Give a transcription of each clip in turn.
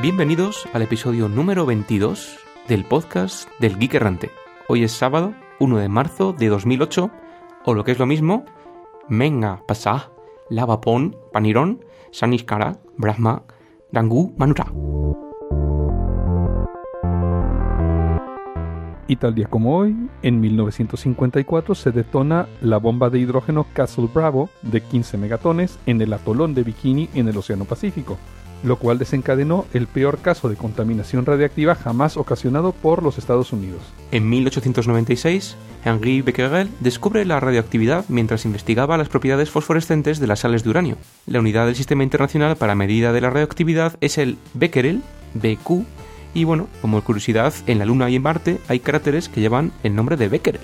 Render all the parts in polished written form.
Bienvenidos al episodio número 22 del podcast del Geek Errante. Hoy es sábado, 1 de marzo de 2008, o lo que es lo mismo, Menga Pasá, Lavapón, Panirón, Sanishkara, Brahma, Rangu, Manura. Y tal día como hoy, en 1954 se detona la bomba de hidrógeno Castle Bravo de 15 megatones en el atolón de Bikini en el Océano Pacífico, lo cual desencadenó el peor caso de contaminación radiactiva jamás ocasionado por los Estados Unidos. En 1896, Henri Becquerel descubre la radioactividad mientras investigaba las propiedades fosforescentes de las sales de uranio. La unidad del Sistema Internacional para Medida de la Radioactividad es el Becquerel, BQ, y bueno, como curiosidad, en la Luna y en Marte hay cráteres que llevan el nombre de Becquerel.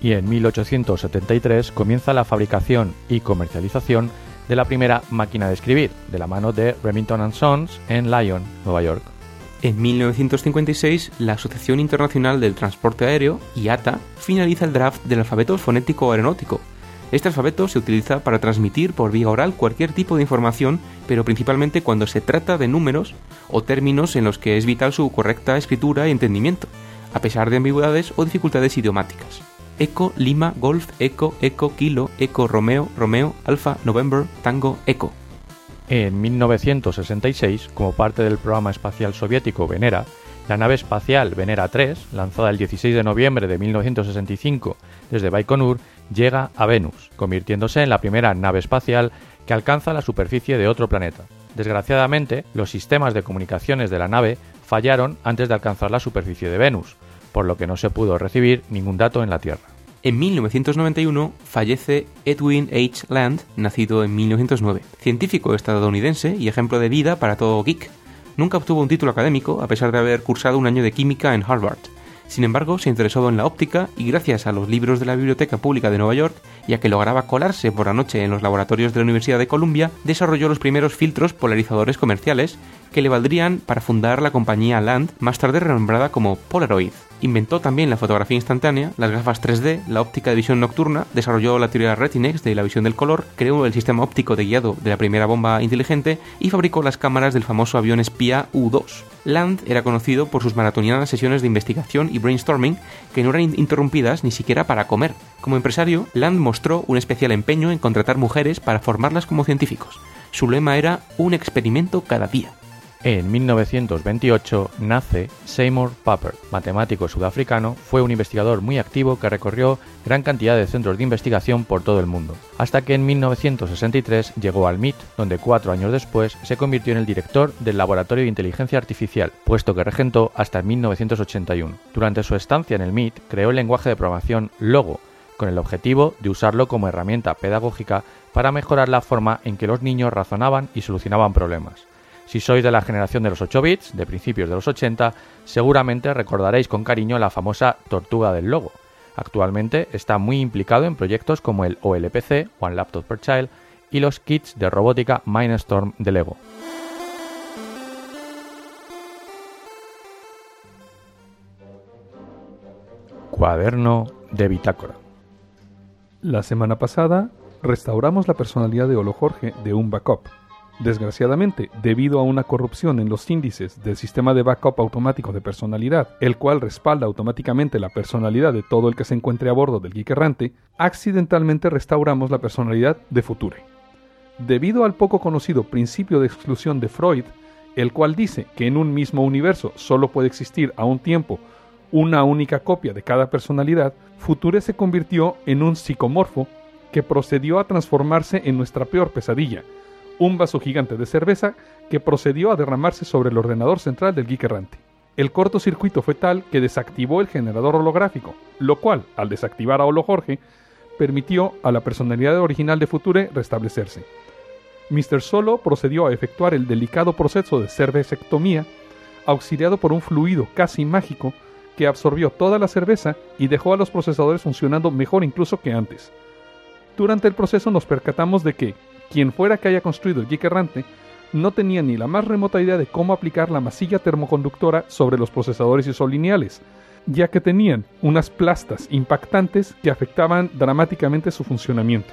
Y en 1873 comienza la fabricación y comercialización de la primera máquina de escribir, de la mano de Remington and Sons en Lyon, Nueva York. En 1956, la Asociación Internacional del Transporte Aéreo, IATA, finaliza el draft del alfabeto fonético aeronáutico. Este alfabeto se utiliza para transmitir por vía oral cualquier tipo de información, pero principalmente cuando se trata de números o términos en los que es vital su correcta escritura y entendimiento, a pesar de ambigüedades o dificultades idiomáticas. Eco, Lima, Golf, Eco, Eco, Kilo, Eco, Romeo, Romeo, Alfa, November, Tango, Eco. En 1966, como parte del programa espacial soviético Venera, la nave espacial Venera 3, lanzada el 16 de noviembre de 1965 desde Baikonur, llega a Venus, convirtiéndose en la primera nave espacial que alcanza la superficie de otro planeta. Desgraciadamente, los sistemas de comunicaciones de la nave fallaron antes de alcanzar la superficie de Venus, por lo que no se pudo recibir ningún dato en la Tierra. En 1991 fallece Edwin H. Land, nacido en 1909, científico estadounidense y ejemplo de vida para todo geek. Nunca obtuvo un título académico a pesar de haber cursado un año de química en Harvard. Sin embargo, se interesó en la óptica y gracias a los libros de la Biblioteca Pública de Nueva York, ya que lograba colarse por la noche en los laboratorios de la Universidad de Columbia, desarrolló los primeros filtros polarizadores comerciales que le valdrían para fundar la compañía Land, más tarde renombrada como Polaroid. Inventó también la fotografía instantánea, las gafas 3D, la óptica de visión nocturna, desarrolló la teoría Retinex de la visión del color, creó el sistema óptico de guiado de la primera bomba inteligente y fabricó las cámaras del famoso avión espía U-2. Land era conocido por sus maratonianas sesiones de investigación y brainstorming que no eran interrumpidas ni siquiera para comer. Como empresario, Land mostró un especial empeño en contratar mujeres para formarlas como científicos. Su lema era un experimento cada día. En 1928 nace Seymour Papert, matemático sudafricano, fue un investigador muy activo que recorrió gran cantidad de centros de investigación por todo el mundo, hasta que en 1963 llegó al MIT, donde 4 años después se convirtió en el director del Laboratorio de Inteligencia Artificial, puesto que regentó hasta 1981. Durante su estancia en el MIT creó el lenguaje de programación LOGO, con el objetivo de usarlo como herramienta pedagógica para mejorar la forma en que los niños razonaban y solucionaban problemas. Si sois de la generación de los 8 bits, de principios de los 80, seguramente recordaréis con cariño la famosa tortuga del logo. Actualmente está muy implicado en proyectos como el OLPC, One Laptop per Child, y los kits de robótica Mindstorm de Lego. Cuaderno de bitácora. La semana pasada restauramos la personalidad de Olo Jorge de un backup. Desgraciadamente, debido a una corrupción en los índices del sistema de backup automático de personalidad, el cual respalda automáticamente la personalidad de todo el que se encuentre a bordo del Geek Errante, accidentalmente restauramos la personalidad de Future. Debido al poco conocido principio de exclusión de Freud, el cual dice que en un mismo universo solo puede existir a un tiempo una única copia de cada personalidad, Future se convirtió en un psicomorfo que procedió a transformarse en nuestra peor pesadilla, un vaso gigante de cerveza que procedió a derramarse sobre el ordenador central del Geek Errante. El cortocircuito fue tal que desactivó el generador holográfico, lo cual, al desactivar a Olo Jorge, permitió a la personalidad original de Future restablecerse. Mr. Solo procedió a efectuar el delicado proceso de cervecectomía, auxiliado por un fluido casi mágico que absorbió toda la cerveza y dejó a los procesadores funcionando mejor incluso que antes. Durante el proceso nos percatamos de que quien fuera que haya construido el Geek Errante no tenía ni la más remota idea de cómo aplicar la masilla termoconductora sobre los procesadores isolineales, ya que tenían unas plastas impactantes que afectaban dramáticamente su funcionamiento.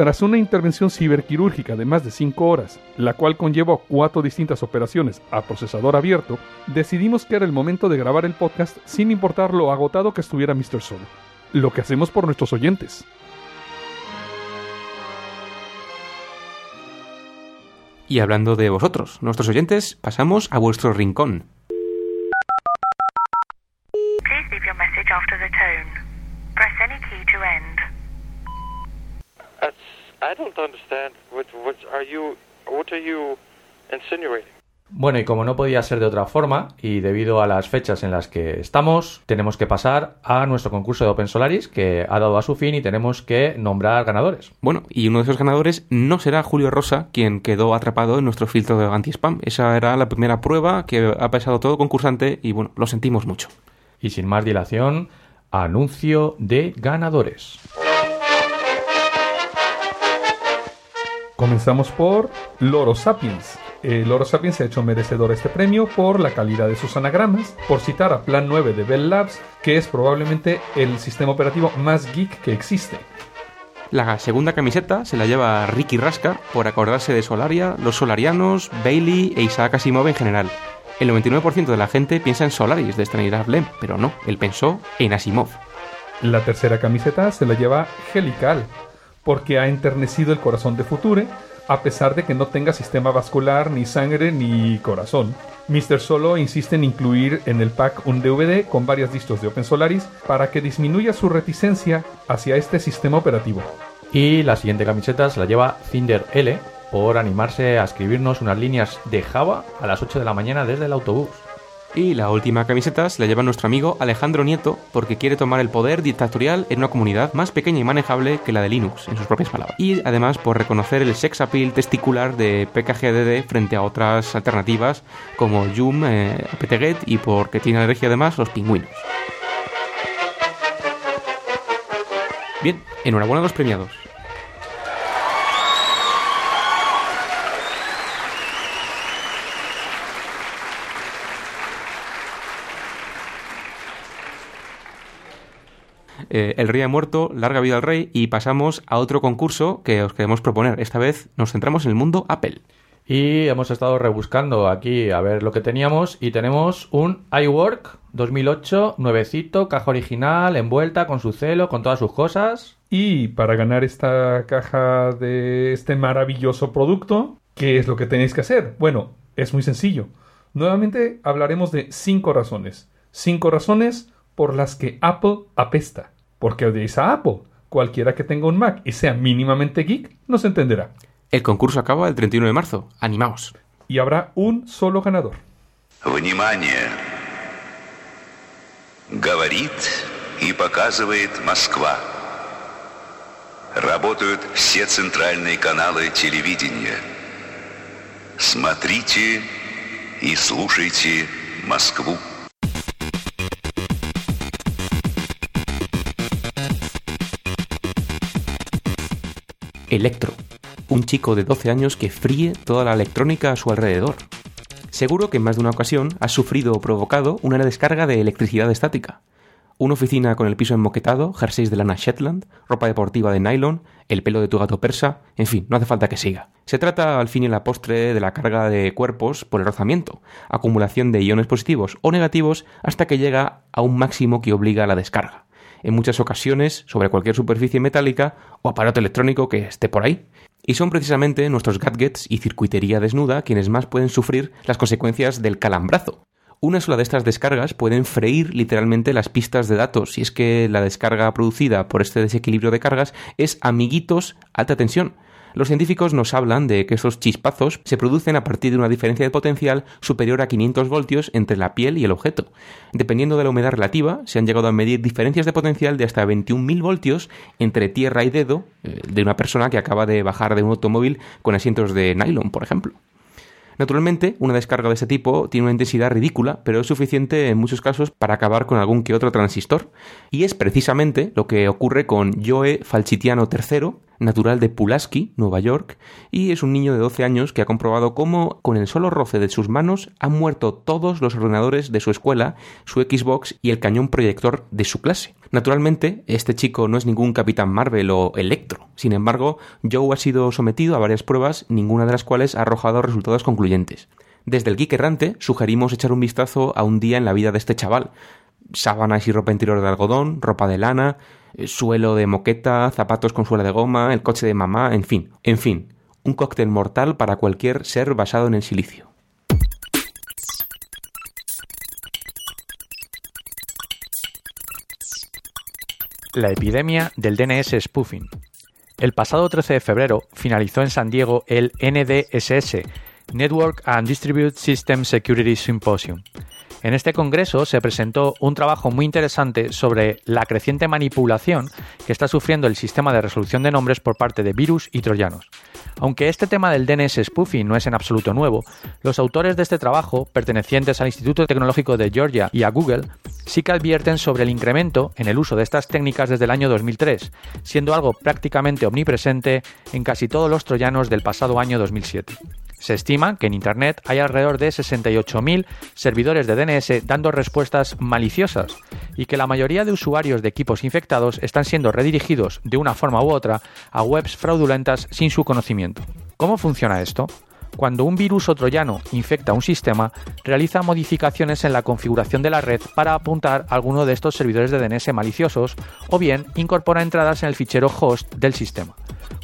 Tras una intervención ciberquirúrgica de más de 5 horas, la cual conllevó 4 distintas operaciones a procesador abierto, decidimos que era el momento de grabar el podcast sin importar lo agotado que estuviera Mr. Solo. Lo que hacemos por nuestros oyentes. Y hablando de vosotros, nuestros oyentes, pasamos a vuestro rincón. Please leave your message after the tone. Press any key to end. I don't understand. What are you insinuating? Bueno, y como no podía ser de otra forma, y debido a las fechas en las que estamos, tenemos que pasar a nuestro concurso de OpenSolaris, que ha dado a su fin y tenemos que nombrar ganadores. Bueno, y uno de esos ganadores no será Julio Rosa, quien quedó atrapado en nuestro filtro de anti-spam. Esa era la primera prueba que ha pasado todo concursante y, bueno, lo sentimos mucho. Y sin más dilación, anuncio de ganadores. Comenzamos por Loro Sapiens. Loro Sapiens se ha hecho merecedor este premio por la calidad de sus anagramas, por citar a Plan 9 de Bell Labs, que es probablemente el sistema operativo más geek que existe. La segunda camiseta se la lleva Ricky Rasca por acordarse de Solaria, los solarianos, Bailey e Isaac Asimov en general. El 99% de la gente piensa en Solaris de Stanislav Lem, pero no, él pensó en Asimov. La tercera camiseta se la lleva Helical, porque ha enternecido el corazón de Future, a pesar de que no tenga sistema vascular, ni sangre, ni corazón. Mr. Solo insiste en incluir en el pack un DVD con varias distros de OpenSolaris para que disminuya su reticencia hacia este sistema operativo. Y la siguiente camiseta se la lleva Cinder L por animarse a escribirnos unas líneas de Java a las 8 de la mañana desde el autobús. Y la última camiseta se la lleva nuestro amigo Alejandro Nieto porque quiere tomar el poder dictatorial en una comunidad más pequeña y manejable que la de Linux, en sus propias palabras. Y además por reconocer el sex appeal testicular de PKGDD frente a otras alternativas como Yum, PTGet y porque tiene alergia además los pingüinos. Bien, enhorabuena a los premiados. El rey ha muerto, larga vida al rey, y pasamos a otro concurso que os queremos proponer. Esta vez nos centramos en el mundo Apple. Y hemos estado rebuscando aquí a ver lo que teníamos y tenemos un iWork 2008, nuevecito, caja original, envuelta, con su celo, con todas sus cosas. Y para ganar esta caja de este maravilloso producto, ¿qué es lo que tenéis que hacer? Bueno, es muy sencillo. Nuevamente hablaremos de 5 razones. 5 razones por las que Apple apesta. Porque odiáis a Apple. Cualquiera que tenga un Mac y sea mínimamente geek nos entenderá. El concurso acaba el 31 de marzo. ¡Animaos! Y habrá un solo ganador. Внимание. Говорит и показывает Москва. Работают все центральные каналы телевидения. Смотрите и слушайте Москву. Electro, un chico de 12 años que fríe toda la electrónica a su alrededor. Seguro que en más de una ocasión has sufrido o provocado una descarga de electricidad estática. Una oficina con el piso enmoquetado, jerseys de lana Shetland, ropa deportiva de nylon, el pelo de tu gato persa, en fin, no hace falta que siga. Se trata al fin y a la postre de la carga de cuerpos por el rozamiento, acumulación de iones positivos o negativos hasta que llega a un máximo que obliga a la descarga. En muchas ocasiones sobre cualquier superficie metálica o aparato electrónico que esté por ahí. Y son precisamente nuestros gadgets y circuitería desnuda quienes más pueden sufrir las consecuencias del calambrazo. Una sola de estas descargas pueden freír literalmente las pistas de datos, y es que la descarga producida por este desequilibrio de cargas es, amiguitos, alta tensión. Los científicos nos hablan de que esos chispazos se producen a partir de una diferencia de potencial superior a 500 voltios entre la piel y el objeto. Dependiendo de la humedad relativa, se han llegado a medir diferencias de potencial de hasta 21.000 voltios entre tierra y dedo de una persona que acaba de bajar de un automóvil con asientos de nylon, por ejemplo. Naturalmente, una descarga de este tipo tiene una intensidad ridícula, pero es suficiente en muchos casos para acabar con algún que otro transistor. Y es precisamente lo que ocurre con Joe Falcidiano III, natural de Pulaski, Nueva York, y es un niño de 12 años que ha comprobado cómo, con el solo roce de sus manos, han muerto todos los ordenadores de su escuela, su Xbox y el cañón proyector de su clase. Naturalmente, este chico no es ningún Capitán Marvel o Electro. Sin embargo, Joe ha sido sometido a varias pruebas, ninguna de las cuales ha arrojado resultados concluyentes. Desde el Geek Errante sugerimos echar un vistazo a un día en la vida de este chaval. Sábanas y ropa interior de algodón, ropa de lana, suelo de moqueta, zapatos con suela de goma, el coche de mamá, en fin, un cóctel mortal para cualquier ser basado en el silicio. La epidemia del DNS spoofing. El pasado 13 de febrero finalizó en San Diego el NDSS, Network and Distributed System Security Symposium. En este congreso se presentó un trabajo muy interesante sobre la creciente manipulación que está sufriendo el sistema de resolución de nombres por parte de virus y troyanos. Aunque este tema del DNS spoofing no es en absoluto nuevo, los autores de este trabajo, pertenecientes al Instituto Tecnológico de Georgia y a Google, sí que advierten sobre el incremento en el uso de estas técnicas desde el año 2003, siendo algo prácticamente omnipresente en casi todos los troyanos del pasado año 2007. Se estima que en Internet hay alrededor de 68.000 servidores de DNS dando respuestas maliciosas y que la mayoría de usuarios de equipos infectados están siendo redirigidos de una forma u otra a webs fraudulentas sin su conocimiento. ¿Cómo funciona esto? Cuando un virus o troyano infecta un sistema, realiza modificaciones en la configuración de la red para apuntar a alguno de estos servidores de DNS maliciosos o bien incorpora entradas en el fichero host del sistema.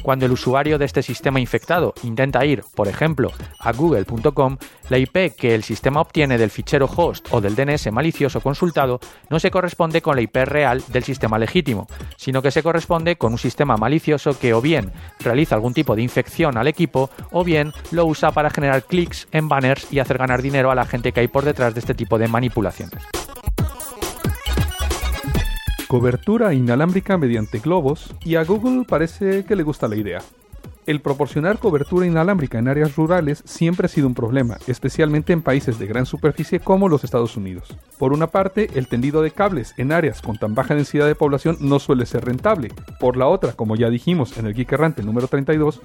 Cuando el usuario de este sistema infectado intenta ir, por ejemplo, a google.com, la IP que el sistema obtiene del fichero host o del DNS malicioso consultado no se corresponde con la IP real del sistema legítimo, sino que se corresponde con un sistema malicioso que o bien realiza algún tipo de infección al equipo o bien lo usa para generar clics en banners y hacer ganar dinero a la gente que hay por detrás de este tipo de manipulaciones. Cobertura inalámbrica mediante globos, y a Google parece que le gusta la idea. El proporcionar cobertura inalámbrica en áreas rurales siempre ha sido un problema, especialmente en países de gran superficie como los Estados Unidos. Por una parte, el tendido de cables en áreas con tan baja densidad de población no suele ser rentable. Por la otra, como ya dijimos en el Geek Errante número 32,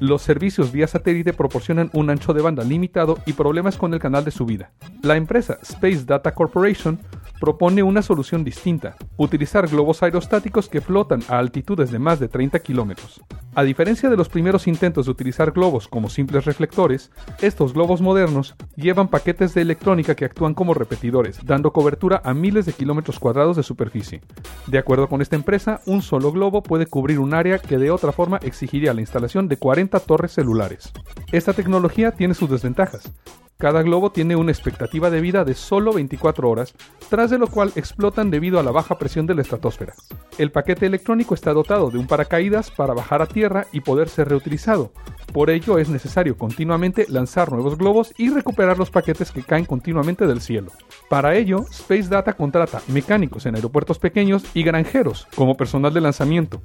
los servicios vía satélite proporcionan un ancho de banda limitado y problemas con el canal de subida. La empresa Space Data Corporation propone una solución distinta: utilizar globos aerostáticos que flotan a altitudes de más de 30 kilómetros. A diferencia de los primeros intentos de utilizar globos como simples reflectores, estos globos modernos llevan paquetes de electrónica que actúan como repetidores, dando cobertura a miles de kilómetros cuadrados de superficie. De acuerdo con esta empresa, un solo globo puede cubrir un área que de otra forma exigiría la instalación de 40 torres celulares. Esta tecnología tiene sus desventajas. Cada globo tiene una expectativa de vida de solo 24 horas, tras de lo cual explotan debido a la baja presión de la estratosfera. El paquete electrónico está dotado de un paracaídas para bajar a tierra y poder ser reutilizado. Por ello es necesario continuamente lanzar nuevos globos y recuperar los paquetes que caen continuamente del cielo. Para ello, Space Data contrata mecánicos en aeropuertos pequeños y granjeros como personal de lanzamiento,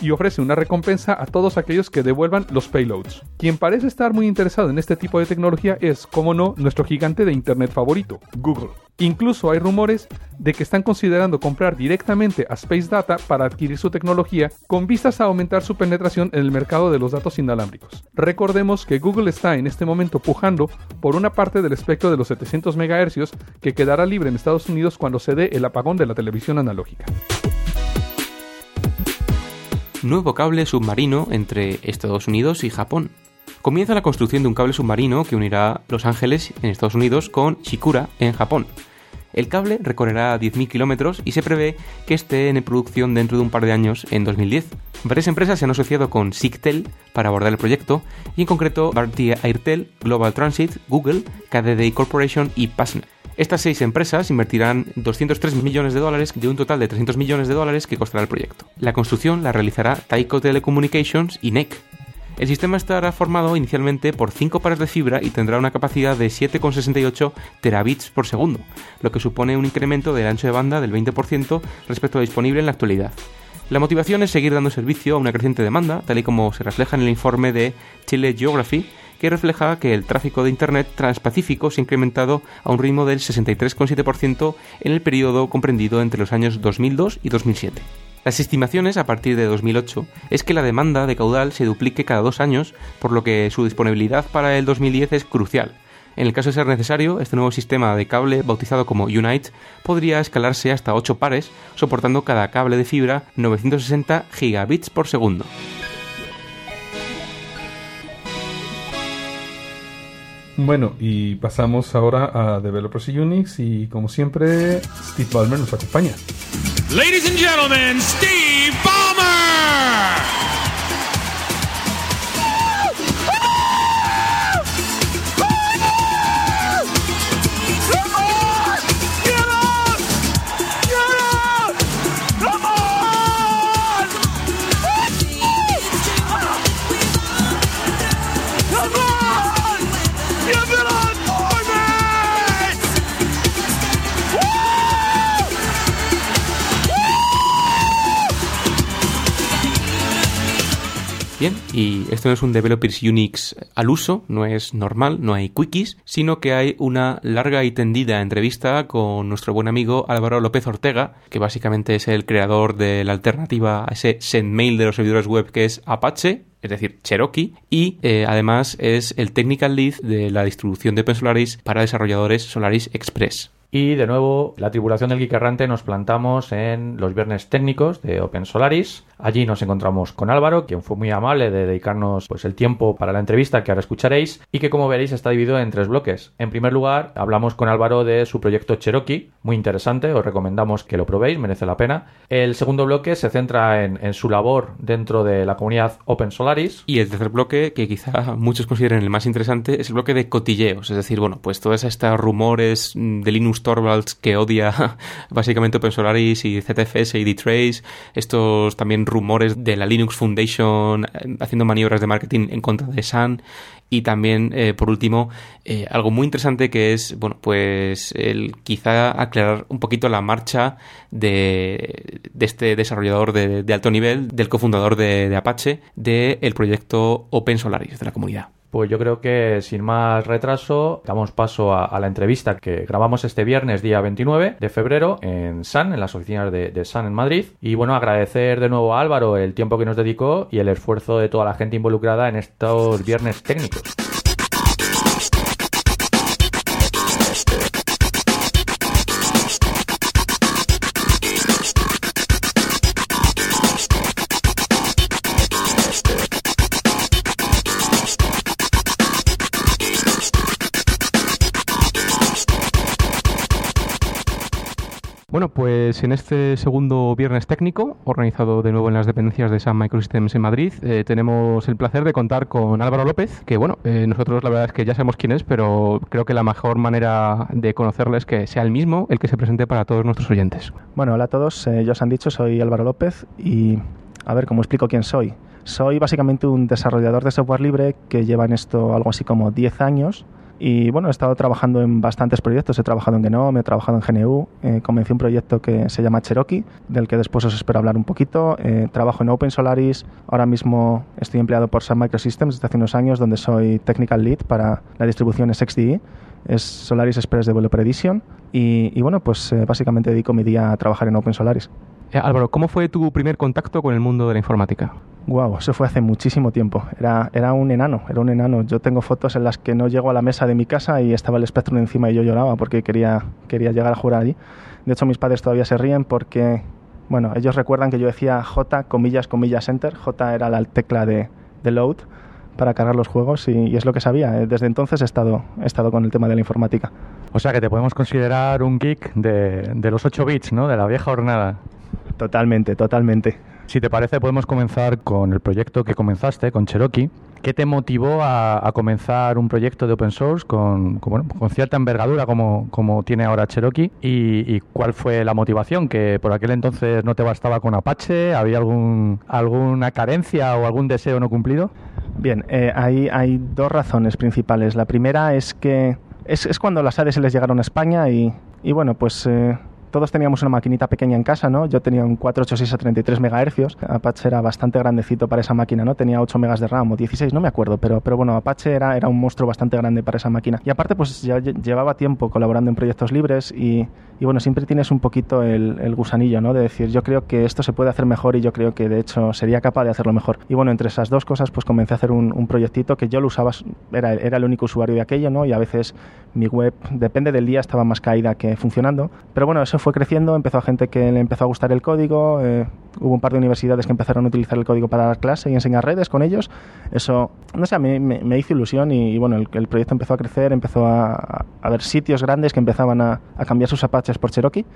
y ofrece una recompensa a todos aquellos que devuelvan los payloads. Quien parece estar muy interesado en este tipo de tecnología es, como no, nuestro gigante de internet favorito, Google. Incluso hay rumores de que están considerando comprar directamente a Space Data para adquirir su tecnología con vistas a aumentar su penetración en el mercado de los datos inalámbricos. Recordemos que Google está en este momento pujando por una parte del espectro de los 700 MHz que quedará libre en Estados Unidos cuando se dé el apagón de la televisión analógica. Nuevo cable submarino entre Estados Unidos y Japón. Comienza la construcción de un cable submarino que unirá Los Ángeles, en Estados Unidos, con Shikura, en Japón. El cable recorrerá 10.000 kilómetros y se prevé que esté en producción dentro de un par de años, en 2010. Varias empresas se han asociado con SIGTEL para abordar el proyecto, y en concreto Bharti Airtel, Global Transit, Google, KDDI Corporation y Pasna. Estas 6 empresas invertirán $203 millones de un total de $300 millones que costará el proyecto. La construcción la realizará Taiko Telecommunications y NEC. El sistema estará formado inicialmente por 5 pares de fibra y tendrá una capacidad de 7,68 terabits por segundo, lo que supone un incremento del ancho de banda del 20% respecto a lo disponible en la actualidad. La motivación es seguir dando servicio a una creciente demanda, tal y como se refleja en el informe de Chile Geography, que refleja que el tráfico de Internet transpacífico se ha incrementado a un ritmo del 63,7% en el periodo comprendido entre los años 2002 y 2007. Las estimaciones a partir de 2008 es que la demanda de caudal se duplique cada 2 años, por lo que su disponibilidad para el 2010 es crucial. En el caso de ser necesario, este nuevo sistema de cable, bautizado como Unite, podría escalarse hasta 8 pares, soportando cada cable de fibra 960 gigabits por segundo. Bueno, y pasamos ahora a Developers y Unix, y como siempre, Steve Ballmer nos acompaña. Ladies and gentlemen, Steve Ballmer. Bien, y esto no es un Developers Unix al uso, no es normal, no hay quickies, sino que hay una larga y tendida entrevista con nuestro buen amigo Álvaro López Ortega, que básicamente es el creador de la alternativa a ese sendmail de los servidores web que es Apache, es decir, Cherokee, y además es el Technical Lead de la distribución de OpenSolaris para desarrolladores Solaris Express. Y de nuevo, la tripulación del Geek Errante nos plantamos en los viernes técnicos de OpenSolaris. Allí nos encontramos con Álvaro, quien fue muy amable de dedicarnos el tiempo para la entrevista que ahora escucharéis y que, como veréis, está dividido en 3 bloques. En primer lugar, hablamos con Álvaro de su proyecto Cherokee, muy interesante, os recomendamos que lo probéis, merece la pena. El segundo bloque se centra en su labor dentro de la comunidad OpenSolaris. Y el tercer bloque, que quizá muchos consideren el más interesante, es el bloque de cotilleos, es decir, bueno, pues todas estas rumores de Linux Torvalds que odia básicamente OpenSolaris y ZFS y D-Trace, estos también rumores de la Linux Foundation haciendo maniobras de marketing en contra de Sun, y también por último algo muy interesante que es, bueno, pues el quizá aclarar un poquito la marcha de este desarrollador de alto nivel, del cofundador de Apache, del proyecto OpenSolaris de la comunidad. Pues yo creo que sin más retraso damos paso a la entrevista que grabamos este viernes día 29 de febrero en Sun, en las oficinas de Sun en Madrid. Y bueno, agradecer de nuevo a Álvaro el tiempo que nos dedicó y el esfuerzo de toda la gente involucrada en estos viernes técnicos. Bueno, pues en este segundo viernes técnico, organizado de nuevo en las dependencias de Sun Microsystems en Madrid, tenemos el placer de contar con Álvaro López, que bueno, nosotros la verdad es que ya sabemos quién es, pero creo que la mejor manera de conocerle es que sea él mismo el que se presente para todos nuestros oyentes. Bueno, hola a todos, ya os han dicho, soy Álvaro López y a ver cómo explico quién soy. Soy básicamente un desarrollador de software libre que lleva en esto algo así como 10 años. Y bueno, he estado trabajando en bastantes proyectos, he trabajado en GNOME, he trabajado en GNU, comencé un proyecto que se llama Cherokee, del que después os espero hablar un poquito, trabajo en OpenSolaris, ahora mismo estoy empleado por Sun Microsystems desde hace unos años, donde soy Technical Lead para la distribución SCGI, es Solaris Express Developer Edition, y bueno, pues básicamente dedico mi día a trabajar en OpenSolaris. Álvaro, ¿cómo fue tu primer contacto con el mundo de la informática? Wow, eso fue hace muchísimo tiempo. Era un enano. Yo tengo fotos en las que no llego a la mesa de mi casa y estaba el Spectrum encima y yo lloraba porque quería llegar a jugar allí. De hecho, mis padres todavía se ríen porque, bueno, ellos recuerdan que yo decía J, comillas, comillas, enter. J era la tecla de load para cargar los juegos y es lo que sabía. Desde entonces he estado con el tema de la informática. O sea que te podemos considerar un geek de los 8 bits, ¿no? De la vieja hornada. Totalmente. Si te parece, podemos comenzar con el proyecto que comenzaste, con Cherokee. ¿Qué te motivó a comenzar un proyecto de open source con cierta envergadura como tiene ahora Cherokee? ¿Y cuál fue la motivación? ¿Que por aquel entonces no te bastaba con Apache? ¿Había alguna carencia o algún deseo no cumplido? Bien, hay 2 razones principales. La primera es que es cuando las ADSL llegaron a España y bueno, pues Todos teníamos una maquinita pequeña en casa, ¿no? Yo tenía un 486 a 33 MHz. Apache era bastante grandecito para esa máquina, ¿no? Tenía 8 megas de RAM o 16, no me acuerdo, pero bueno, Apache era un monstruo bastante grande para esa máquina. Y aparte, pues ya llevaba tiempo colaborando en proyectos libres y bueno, siempre tienes un poquito el gusanillo, ¿no? De decir, yo creo que esto se puede hacer mejor y yo creo que, de hecho, sería capaz de hacerlo mejor. Y bueno, entre esas dos cosas, pues comencé a hacer un proyectito que yo lo usaba, era el único usuario de aquello, ¿no? Y a veces mi web, depende del día, estaba más caída que funcionando. Pero bueno, eso fue creciendo, empezó a gente que le empezó a gustar el código, hubo un par de universidades que empezaron a utilizar el código para dar clase y enseñar redes con ellos. Eso, no sé, me hizo ilusión y bueno, el proyecto empezó a crecer, empezó a ver sitios grandes que empezaban a cambiar sus Apaches por Cherokee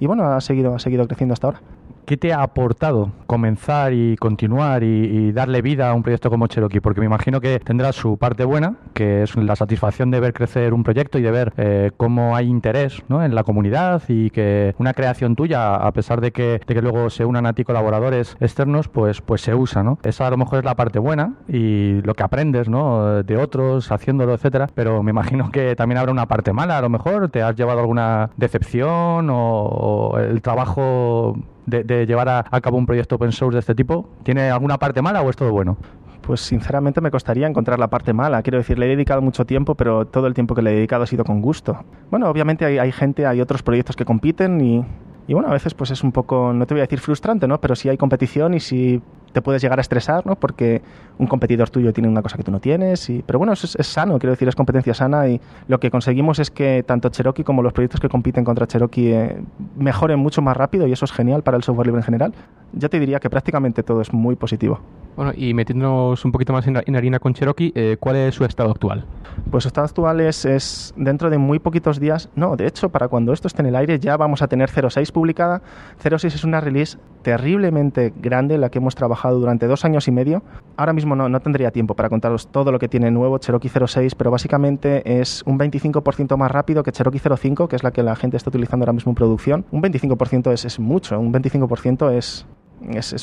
y bueno, ha seguido creciendo hasta ahora. ¿Qué te ha aportado comenzar y continuar y darle vida a un proyecto como Cherokee? Porque me imagino que tendrá su parte buena, que es la satisfacción de ver crecer un proyecto y de ver cómo hay interés, ¿no?, en la comunidad y que una creación tuya, a pesar de que luego se unan a ti colaboradores externos, pues se usa, ¿no? Esa a lo mejor es la parte buena y lo que aprendes, ¿no?, de otros, haciéndolo, etcétera. Pero me imagino que también habrá una parte mala, a lo mejor. ¿Te has llevado alguna decepción o el trabajo de llevar a cabo un proyecto open source de este tipo? ¿Tiene alguna parte mala o es todo bueno? Pues sinceramente me costaría encontrar la parte mala. Quiero decir, le he dedicado mucho tiempo, pero todo el tiempo que le he dedicado ha sido con gusto. Bueno, obviamente hay otros proyectos que compiten y bueno, a veces pues es un poco, no te voy a decir frustrante, ¿no? Pero sí hay competición y sí te puedes llegar a estresar, ¿no? Porque un competidor tuyo tiene una cosa que tú no tienes. Pero bueno, eso es sano, quiero decir, es competencia sana y lo que conseguimos es que tanto Cherokee como los proyectos que compiten contra Cherokee mejoren mucho más rápido y eso es genial para el software libre en general. Yo te diría que prácticamente todo es muy positivo. Bueno, y metiéndonos un poquito más en harina con Cherokee, ¿cuál es su estado actual? Pues su estado actual es dentro de muy poquitos días. No, de hecho, para cuando esto esté en el aire ya vamos a tener 0.6 publicada. 0.6 es una release terriblemente grande, la que hemos trabajado durante 2 años y medio. Ahora mismo no tendría tiempo para contaros todo lo que tiene nuevo Cherokee 0.6, pero básicamente es un 25% más rápido que Cherokee 0.5, que es la que la gente está utilizando ahora mismo en producción. Un 25% es mucho, un 25% es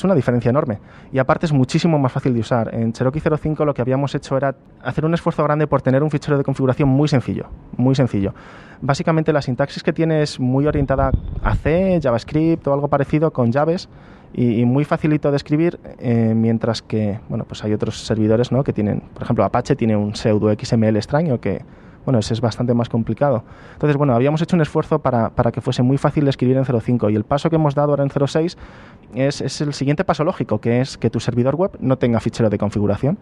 una diferencia enorme y aparte es muchísimo más fácil de usar. En Cherokee 0.5 lo que habíamos hecho era hacer un esfuerzo grande por tener un fichero de configuración muy sencillo. Básicamente la sintaxis que tiene es muy orientada a C, JavaScript o algo parecido con llaves y muy facilito de escribir, mientras que bueno, pues hay otros servidores, ¿no?, que tienen, por ejemplo, Apache tiene un pseudo XML extraño que bueno, ese es bastante más complicado. Entonces, bueno, habíamos hecho un esfuerzo para que fuese muy fácil de escribir en 0.5 y el paso que hemos dado ahora en 0.6 es el siguiente paso lógico, que es que tu servidor web no tenga fichero de configuración.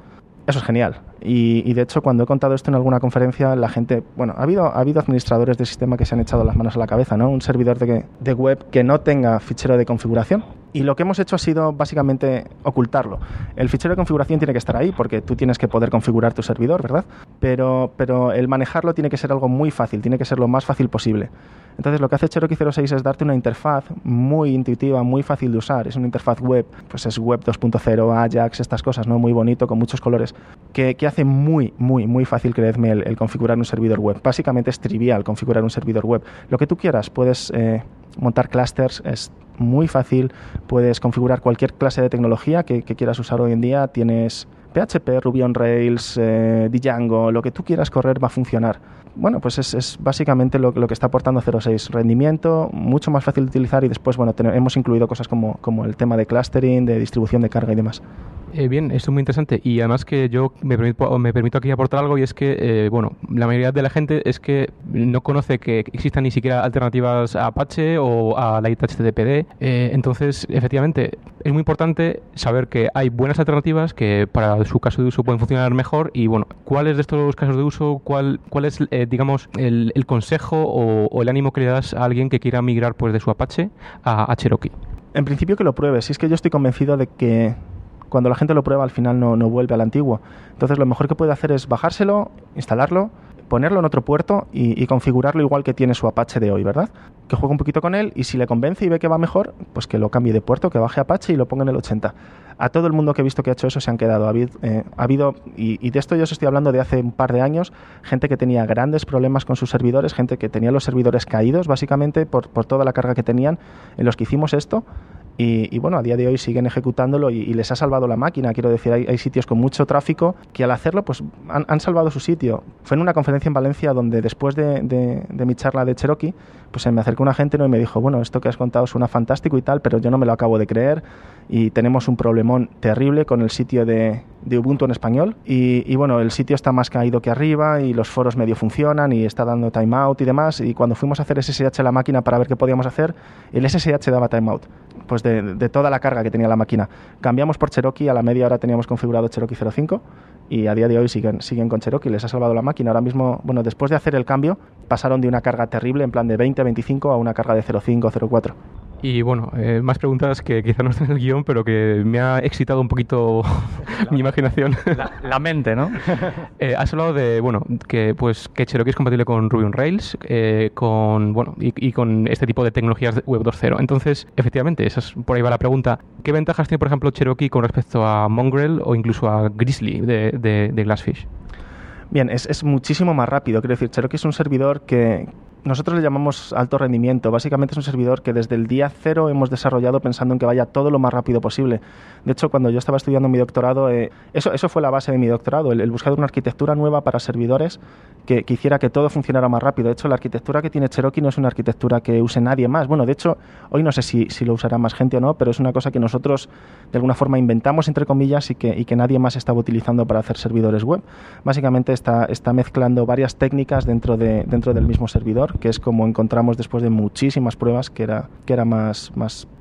Eso es genial. Y de hecho, cuando he contado esto en alguna conferencia, la gente... Bueno, ha habido administradores de sistema que se han echado las manos a la cabeza, ¿no? Un servidor de web que no tenga fichero de configuración. Y lo que hemos hecho ha sido básicamente ocultarlo. El fichero de configuración tiene que estar ahí porque tú tienes que poder configurar tu servidor, ¿verdad? Pero el manejarlo tiene que ser algo muy fácil, tiene que ser lo más fácil posible. Entonces lo que hace Cherokee 0.6 es darte una interfaz muy intuitiva, muy fácil de usar. Es una interfaz web, pues es web 2.0, Ajax, estas cosas, ¿no? Muy bonito, con muchos colores, que hace muy fácil, creedme, el configurar un servidor web. Básicamente es trivial configurar un servidor web. Lo que tú quieras, puedes montar clusters, es muy fácil, puedes configurar cualquier clase de tecnología que quieras usar hoy en día, tienes PHP, Ruby on Rails, Django, lo que tú quieras correr va a funcionar. Bueno, pues es básicamente lo que está aportando 0.6, rendimiento, mucho más fácil de utilizar y después, bueno, hemos incluido cosas como el tema de clustering, de distribución de carga y demás. Bien, esto es muy interesante y además que yo me permito aquí aportar algo y es que, bueno, la mayoría de la gente es que no conoce que existan ni siquiera alternativas a Apache o a la IATA HTTPD, entonces, efectivamente, es muy importante saber que hay buenas alternativas que para su caso de uso pueden funcionar mejor y, bueno, ¿cuáles de estos casos de uso, cuál es, digamos, el consejo o el ánimo que le das a alguien que quiera migrar pues de su Apache a Cherokee? En principio que lo pruebes, es que yo estoy convencido de que cuando la gente lo prueba, al final no vuelve al antiguo. Entonces, lo mejor que puede hacer es bajárselo, instalarlo, ponerlo en otro puerto y configurarlo igual que tiene su Apache de hoy, ¿verdad? Que juegue un poquito con él y si le convence y ve que va mejor, pues que lo cambie de puerto, que baje Apache y lo ponga en el 80. A todo el mundo que he visto que ha hecho eso se han quedado. Ha habido, y de esto yo os estoy hablando de hace un par de años, gente que tenía grandes problemas con sus servidores, gente que tenía los servidores caídos, básicamente, por toda la carga que tenían, en los que hicimos esto. Y bueno, a día de hoy siguen ejecutándolo y les ha salvado la máquina. Quiero decir, hay sitios con mucho tráfico que al hacerlo pues han salvado su sitio. Fue en una conferencia en Valencia donde después de mi charla de Cherokee, pues se me acercó una gente, ¿no?, y me dijo, bueno, esto que has contado suena fantástico y tal, pero yo no me lo acabo de creer y tenemos un problemón terrible con el sitio de Ubuntu en español y bueno, el sitio está más caído que arriba y los foros medio funcionan y está dando timeout y demás, y cuando fuimos a hacer SSH a la máquina para ver qué podíamos hacer, el SSH daba timeout, pues de toda la carga que tenía la máquina. Cambiamos por Cherokee, a la media hora teníamos configurado Cherokee 05 y a día de hoy siguen con Cherokee, les ha salvado la máquina. Ahora mismo, bueno, después de hacer el cambio, pasaron de una carga terrible, en plan de 20-25, a una carga de 0.5-0.4. Y bueno, más preguntas que quizá no están en el guión, pero que me ha excitado un poquito mi imaginación. La mente, ¿no? Has hablado de, bueno, que Cherokee es compatible con Ruby on Rails, y con este tipo de tecnologías de Web 2.0. Entonces, efectivamente, por ahí va la pregunta. ¿Qué ventajas tiene, por ejemplo, Cherokee con respecto a Mongrel o incluso a Grizzly de Glassfish? Bien, es muchísimo más rápido. Quiero decir, Cherokee es un servidor que... Nosotros le llamamos alto rendimiento. Básicamente es un servidor que desde el día cero hemos desarrollado pensando en que vaya todo lo más rápido posible. De hecho, cuando yo estaba estudiando mi doctorado, eso fue la base de mi doctorado, el buscar una arquitectura nueva para servidores que hiciera que todo funcionara más rápido. De hecho, la arquitectura que tiene Cherokee no es una arquitectura que use nadie más. Bueno, de hecho, hoy no sé si lo usará más gente o no, pero es una cosa que nosotros de alguna forma inventamos, entre comillas, y que nadie más estaba utilizando para hacer servidores web. Básicamente está mezclando varias técnicas dentro del mismo servidor, que es como encontramos después de muchísimas pruebas que era más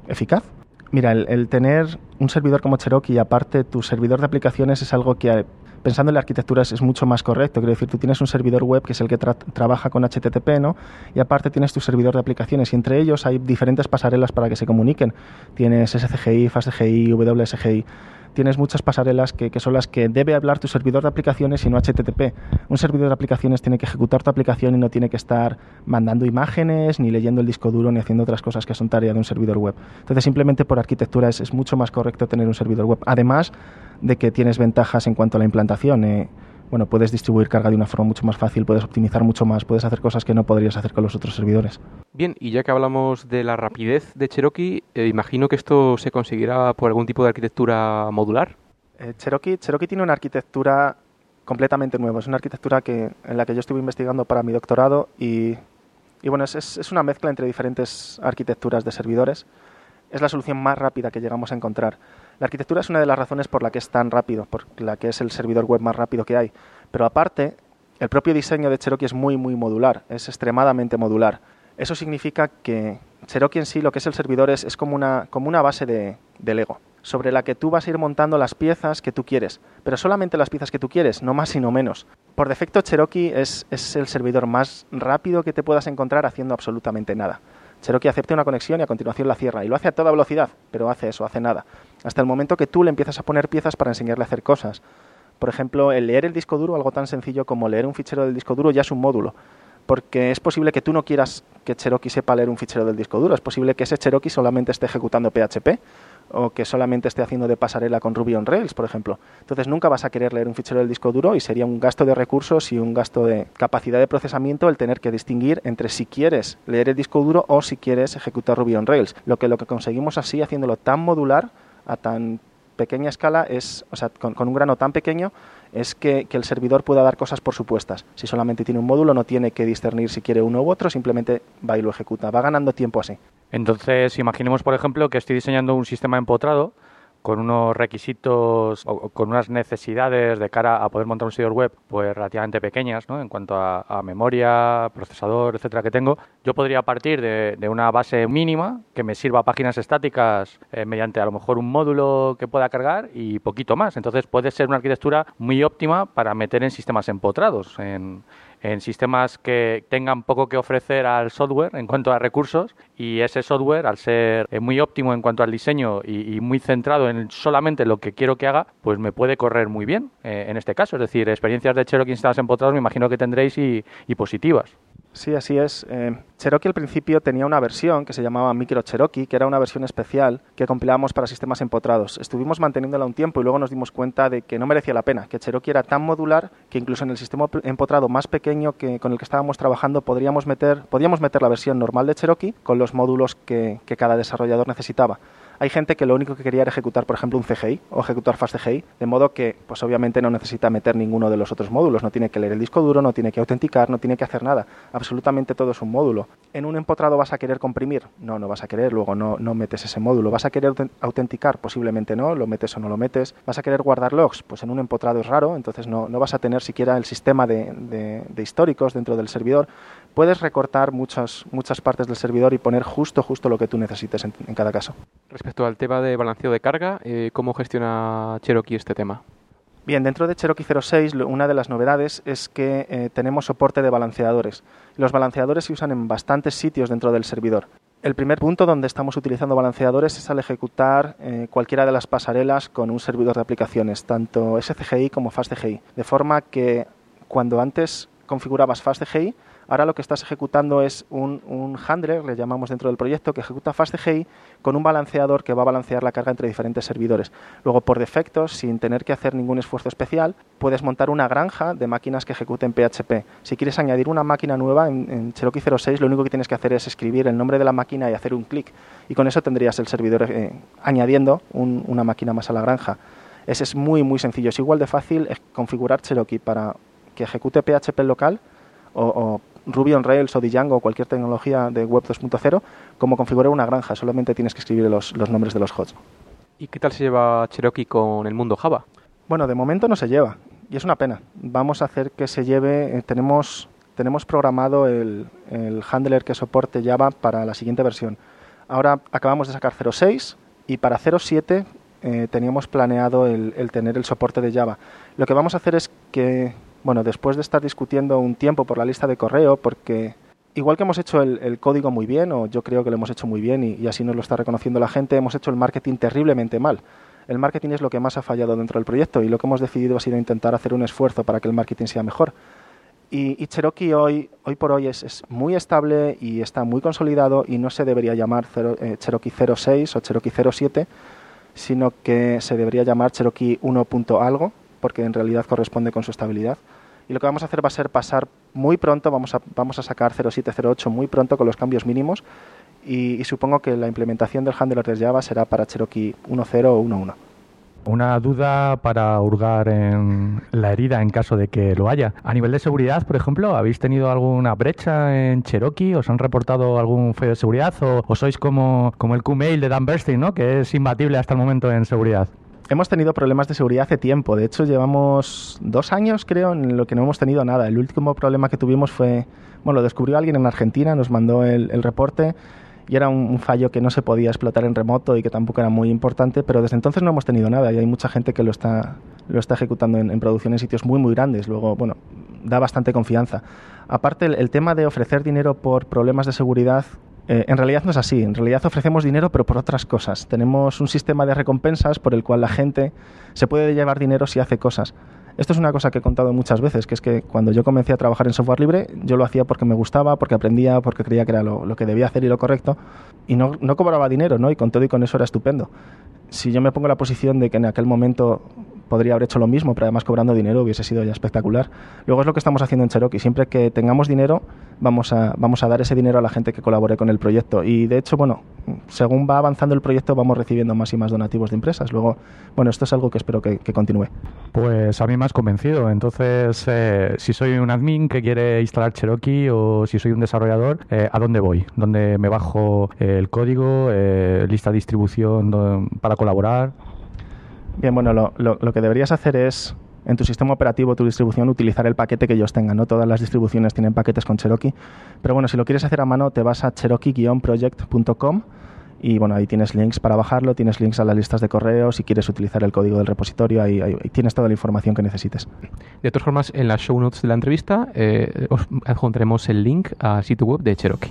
eficaz. Mira, el tener un servidor como Cherokee y aparte tu servidor de aplicaciones es algo que, pensando en la arquitectura, es mucho más correcto. Quiero decir, tú tienes un servidor web que es el que trabaja con HTTP, ¿no? Y aparte tienes tu servidor de aplicaciones y entre ellos hay diferentes pasarelas para que se comuniquen. Tienes SCGI, FastCGI, WSGI... Tienes muchas pasarelas que son las que debe hablar tu servidor de aplicaciones y no HTTP. Un servidor de aplicaciones tiene que ejecutar tu aplicación y no tiene que estar mandando imágenes, ni leyendo el disco duro, ni haciendo otras cosas que son tarea de un servidor web. Entonces, simplemente por arquitectura es mucho más correcto tener un servidor web. Además de que tienes ventajas en cuanto a la implantación. Bueno, puedes distribuir carga de una forma mucho más fácil, puedes optimizar mucho más, puedes hacer cosas que no podrías hacer con los otros servidores. Bien, y ya que hablamos de la rapidez de Cherokee, imagino que esto se conseguirá por algún tipo de arquitectura modular. Cherokee tiene una arquitectura completamente nueva, es una arquitectura en la que yo estuve investigando para mi doctorado y bueno, es una mezcla entre diferentes arquitecturas de servidores. Es la solución más rápida que llegamos a encontrar. La arquitectura es una de las razones por la que es tan rápido, por la que es el servidor web más rápido que hay. Pero aparte, el propio diseño de Cherokee es muy, muy modular, es extremadamente modular. Eso significa que Cherokee en sí, lo que es el servidor, es como una base de Lego, sobre la que tú vas a ir montando las piezas que tú quieres, pero solamente las piezas que tú quieres, no más y no menos. Por defecto, Cherokee es el servidor más rápido que te puedas encontrar haciendo absolutamente nada. Cherokee acepta una conexión y a continuación la cierra, y lo hace a toda velocidad, pero hace nada, hasta el momento que tú le empiezas a poner piezas para enseñarle a hacer cosas. Por ejemplo, el leer el disco duro, algo tan sencillo como leer un fichero del disco duro, ya es un módulo, porque es posible que tú no quieras que Cherokee sepa leer un fichero del disco duro, es posible que ese Cherokee solamente esté ejecutando PHP, o que solamente esté haciendo de pasarela con Ruby on Rails, por ejemplo. Entonces nunca vas a querer leer un fichero del disco duro y sería un gasto de recursos y un gasto de capacidad de procesamiento el tener que distinguir entre si quieres leer el disco duro o si quieres ejecutar Ruby on Rails. Lo que conseguimos así, haciéndolo tan modular, a tan pequeña escala, con un grano tan pequeño, es que el servidor pueda dar cosas por supuestas. Si solamente tiene un módulo, no tiene que discernir si quiere uno u otro, simplemente va y lo ejecuta. Va ganando tiempo así. Entonces, imaginemos, por ejemplo, que estoy diseñando un sistema empotrado con unos requisitos o con unas necesidades de cara a poder montar un servidor web pues relativamente pequeñas, ¿no?, en cuanto a memoria, procesador, etcétera, que tengo. Yo podría partir de una base mínima que me sirva páginas estáticas mediante a lo mejor un módulo que pueda cargar y poquito más. Entonces puede ser una arquitectura muy óptima para meter en sistemas empotrados, en sistemas que tengan poco que ofrecer al software en cuanto a recursos, y ese software, al ser muy óptimo en cuanto al diseño y muy centrado en solamente lo que quiero que haga, pues me puede correr muy bien en este caso. Es decir, experiencias de Cherokee instaladas en empotrados me imagino que tendréis y positivas. Sí, así es. Cherokee al principio tenía una versión que se llamaba Micro Cherokee, que era una versión especial que compilábamos para sistemas empotrados. Estuvimos manteniéndola un tiempo y luego nos dimos cuenta de que no merecía la pena, que Cherokee era tan modular que incluso en el sistema empotrado más pequeño con el que estábamos trabajando podíamos meter la versión normal de Cherokee con los módulos que cada desarrollador necesitaba. Hay gente que lo único que quería era ejecutar, por ejemplo, un CGI o ejecutar FastCGI, de modo que pues obviamente no necesita meter ninguno de los otros módulos, no tiene que leer el disco duro, no tiene que autenticar, no tiene que hacer nada, absolutamente todo es un módulo. ¿En un empotrado vas a querer comprimir? No, no vas a querer, luego no metes ese módulo. ¿Vas a querer autenticar? Posiblemente no, lo metes o no lo metes. ¿Vas a querer guardar logs? Pues en un empotrado es raro, entonces no vas a tener siquiera el sistema de históricos dentro del servidor. Puedes recortar muchas partes del servidor y poner justo lo que tú necesites en cada caso. Respecto al tema de balanceo de carga, ¿cómo gestiona Cherokee este tema? Bien, dentro de Cherokee 06 una de las novedades es que tenemos soporte de balanceadores. Los balanceadores se usan en bastantes sitios dentro del servidor. El primer punto donde estamos utilizando balanceadores es al ejecutar cualquiera de las pasarelas con un servidor de aplicaciones, tanto SCGI como FastCGI, de forma que cuando antes configurabas FastCGI, ahora lo que estás ejecutando es un handler, le llamamos dentro del proyecto, que ejecuta FastCGI con un balanceador que va a balancear la carga entre diferentes servidores. Luego, por defecto, sin tener que hacer ningún esfuerzo especial, puedes montar una granja de máquinas que ejecuten PHP. Si quieres añadir una máquina nueva en Cherokee 06, lo único que tienes que hacer es escribir el nombre de la máquina y hacer un clic. Y con eso tendrías el servidor añadiendo una máquina más a la granja. Ese es muy, muy sencillo. Es igual de fácil configurar Cherokee para que ejecute PHP local o Ruby on Rails o Django o cualquier tecnología de Web 2.0, como configurar una granja. Solamente tienes que escribir los nombres de los hosts. ¿Y qué tal se lleva Cherokee con el mundo Java? Bueno, de momento no se lleva y es una pena. Vamos a hacer que se lleve. Tenemos programado el handler que soporte Java para la siguiente versión. Ahora acabamos de sacar 06 y para 07 teníamos planeado el tener el soporte de Java. Lo que vamos a hacer es que... Bueno, después de estar discutiendo un tiempo por la lista de correo, porque igual que hemos hecho el código muy bien, o yo creo que lo hemos hecho muy bien y así nos lo está reconociendo la gente, hemos hecho el marketing terriblemente mal. El marketing es lo que más ha fallado dentro del proyecto y lo que hemos decidido ha sido intentar hacer un esfuerzo para que el marketing sea mejor. Y Cherokee hoy por hoy es muy estable y está muy consolidado y no se debería llamar Cherokee 06 o Cherokee 07, sino que se debería llamar Cherokee 1.algo, porque en realidad corresponde con su estabilidad. Y lo que vamos a hacer va a ser pasar muy pronto, vamos a sacar 0708 muy pronto con los cambios mínimos y supongo que la implementación del handler de Java será para Cherokee 1.0 o 1.1. Una duda para hurgar en la herida en caso de que lo haya. A nivel de seguridad, por ejemplo, ¿habéis tenido alguna brecha en Cherokee? ¿Os han reportado algún fallo de seguridad? ¿O sois como el Q-mail de Dan Bernstein, ¿no?, que es imbatible hasta el momento en seguridad? Hemos tenido problemas de seguridad hace tiempo. De hecho, llevamos 2 años, creo, en lo que no hemos tenido nada. El último problema que tuvimos fue... Bueno, lo descubrió alguien en Argentina, nos mandó el reporte y era un fallo que no se podía explotar en remoto y que tampoco era muy importante, pero desde entonces no hemos tenido nada y hay mucha gente que lo está ejecutando en producción en sitios muy, muy grandes. Luego, bueno, da bastante confianza. Aparte, el tema de ofrecer dinero por problemas de seguridad... en realidad no es así, en realidad ofrecemos dinero pero por otras cosas. Tenemos un sistema de recompensas por el cual la gente se puede llevar dinero si hace cosas. Esto es una cosa que he contado muchas veces, que es que cuando yo comencé a trabajar en software libre, yo lo hacía porque me gustaba, porque aprendía, porque creía que era lo que debía hacer y lo correcto, y no cobraba dinero, ¿no? Y con todo y con eso era estupendo. Si yo me pongo en la posición de que en aquel momento podría haber hecho lo mismo, pero además cobrando dinero hubiese sido ya espectacular. Luego es lo que estamos haciendo en Cherokee. Siempre que tengamos dinero, vamos a dar ese dinero a la gente que colabore con el proyecto. Y de hecho, bueno, según va avanzando el proyecto, vamos recibiendo más y más donativos de empresas. Luego, bueno, esto es algo que espero que continúe. Pues a mí me has convencido. Entonces, si soy un admin que quiere instalar Cherokee o si soy un desarrollador, ¿a dónde voy? ¿Dónde me bajo el código, lista de distribución para colaborar? Bien, bueno, lo que deberías hacer es, en tu sistema operativo, tu distribución, utilizar el paquete que ellos tengan, ¿no? Todas las distribuciones tienen paquetes con Cherokee, pero bueno, si lo quieres hacer a mano, te vas a cherokee-project.com y bueno, ahí tienes links para bajarlo, tienes links a las listas de correo, si quieres utilizar el código del repositorio, ahí tienes toda la información que necesites. De todas formas, en las show notes de la entrevista os adjuntaremos el link al sitio web de Cherokee.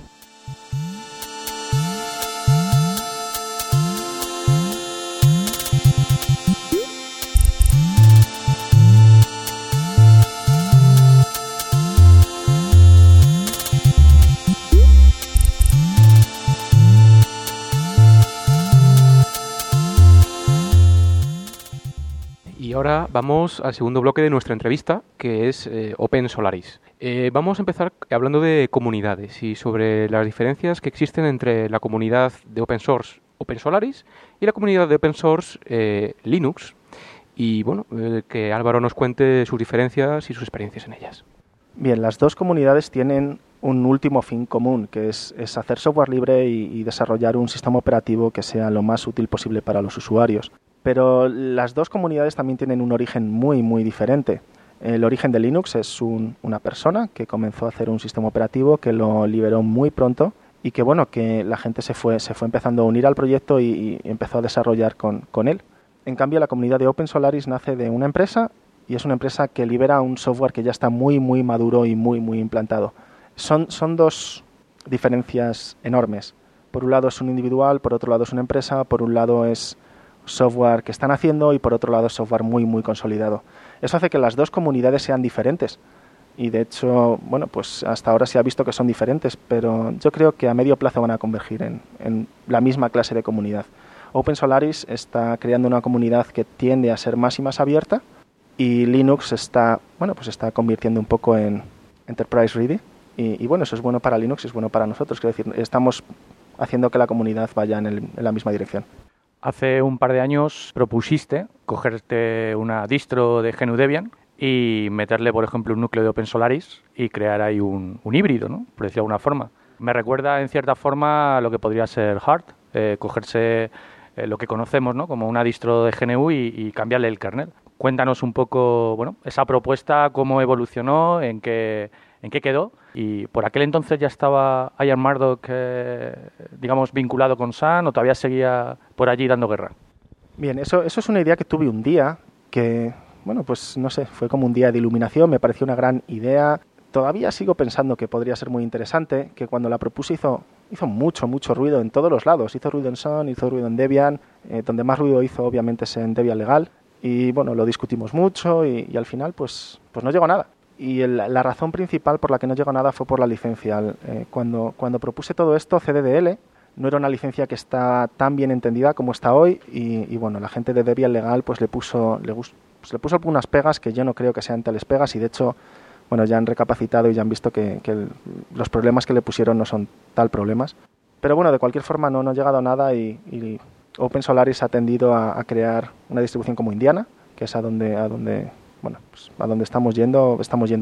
Y ahora vamos al segundo bloque de nuestra entrevista, que es OpenSolaris. Vamos a empezar hablando de comunidades y sobre las diferencias que existen entre la comunidad de open source OpenSolaris y la comunidad de open source Linux. Y bueno, que Álvaro nos cuente sus diferencias y sus experiencias en ellas. Bien, las dos comunidades tienen un último fin común, que es hacer software libre y desarrollar un sistema operativo que sea lo más útil posible para los usuarios. Pero las dos comunidades también tienen un origen muy, muy diferente. El origen de Linux es una persona que comenzó a hacer un sistema operativo, que lo liberó muy pronto y que, bueno, que la gente se fue empezando a unir al proyecto y empezó a desarrollar con él. En cambio, la comunidad de OpenSolaris nace de una empresa y es una empresa que libera un software que ya está muy, muy maduro y muy, muy implantado. Son dos diferencias enormes. Por un lado es un individual, por otro lado es una empresa, por un lado es software que están haciendo y por otro lado software muy, muy consolidado. Eso hace que las dos comunidades sean diferentes y de hecho, bueno, pues hasta ahora se ha visto que son diferentes, pero yo creo que a medio plazo van a convergir en la misma clase de comunidad. OpenSolaris está creando una comunidad que tiende a ser más y más abierta y Linux está convirtiendo un poco en enterprise ready y bueno, eso es bueno para Linux y es bueno para nosotros, quiero decir, estamos haciendo que la comunidad vaya en la misma dirección. Hace un par de años propusiste cogerte una distro de GNU Debian y meterle, por ejemplo, un núcleo de OpenSolaris y crear ahí un híbrido, ¿no? Por decirlo de alguna forma. Me recuerda, en cierta forma, a lo que podría ser Hard, cogerse lo que conocemos, ¿no?, como una distro de GNU y cambiarle el kernel. Cuéntanos un poco, bueno, esa propuesta, cómo evolucionó, en qué quedó. Y por aquel entonces ya estaba Ian Murdock, digamos, vinculado con Sun, o todavía seguía por allí dando guerra. Bien, eso es una idea que tuve un día que, bueno, pues no sé, fue como un día de iluminación, me pareció una gran idea. Todavía sigo pensando que podría ser muy interesante, que cuando la propuse hizo mucho, mucho ruido en todos los lados. Hizo ruido en Sun, hizo ruido en Debian, donde más ruido hizo obviamente es en Debian legal. Y bueno, lo discutimos mucho y al final pues no llegó a nada. Y la razón principal por la que no llegó a nada fue por la licencia. Cuando propuse todo esto, CDDL no era una licencia que está tan bien entendida como está hoy y bueno, la gente de Debian Legal pues le puso algunas pegas que yo no creo que sean tales pegas y de hecho, bueno, ya han recapacitado y ya han visto que los problemas que le pusieron no son tal problemas. Pero bueno, de cualquier forma no ha llegado a nada y OpenSolaris ha tendido a crear una distribución como Indiana, que es a donde bueno, pues a donde estamos yendo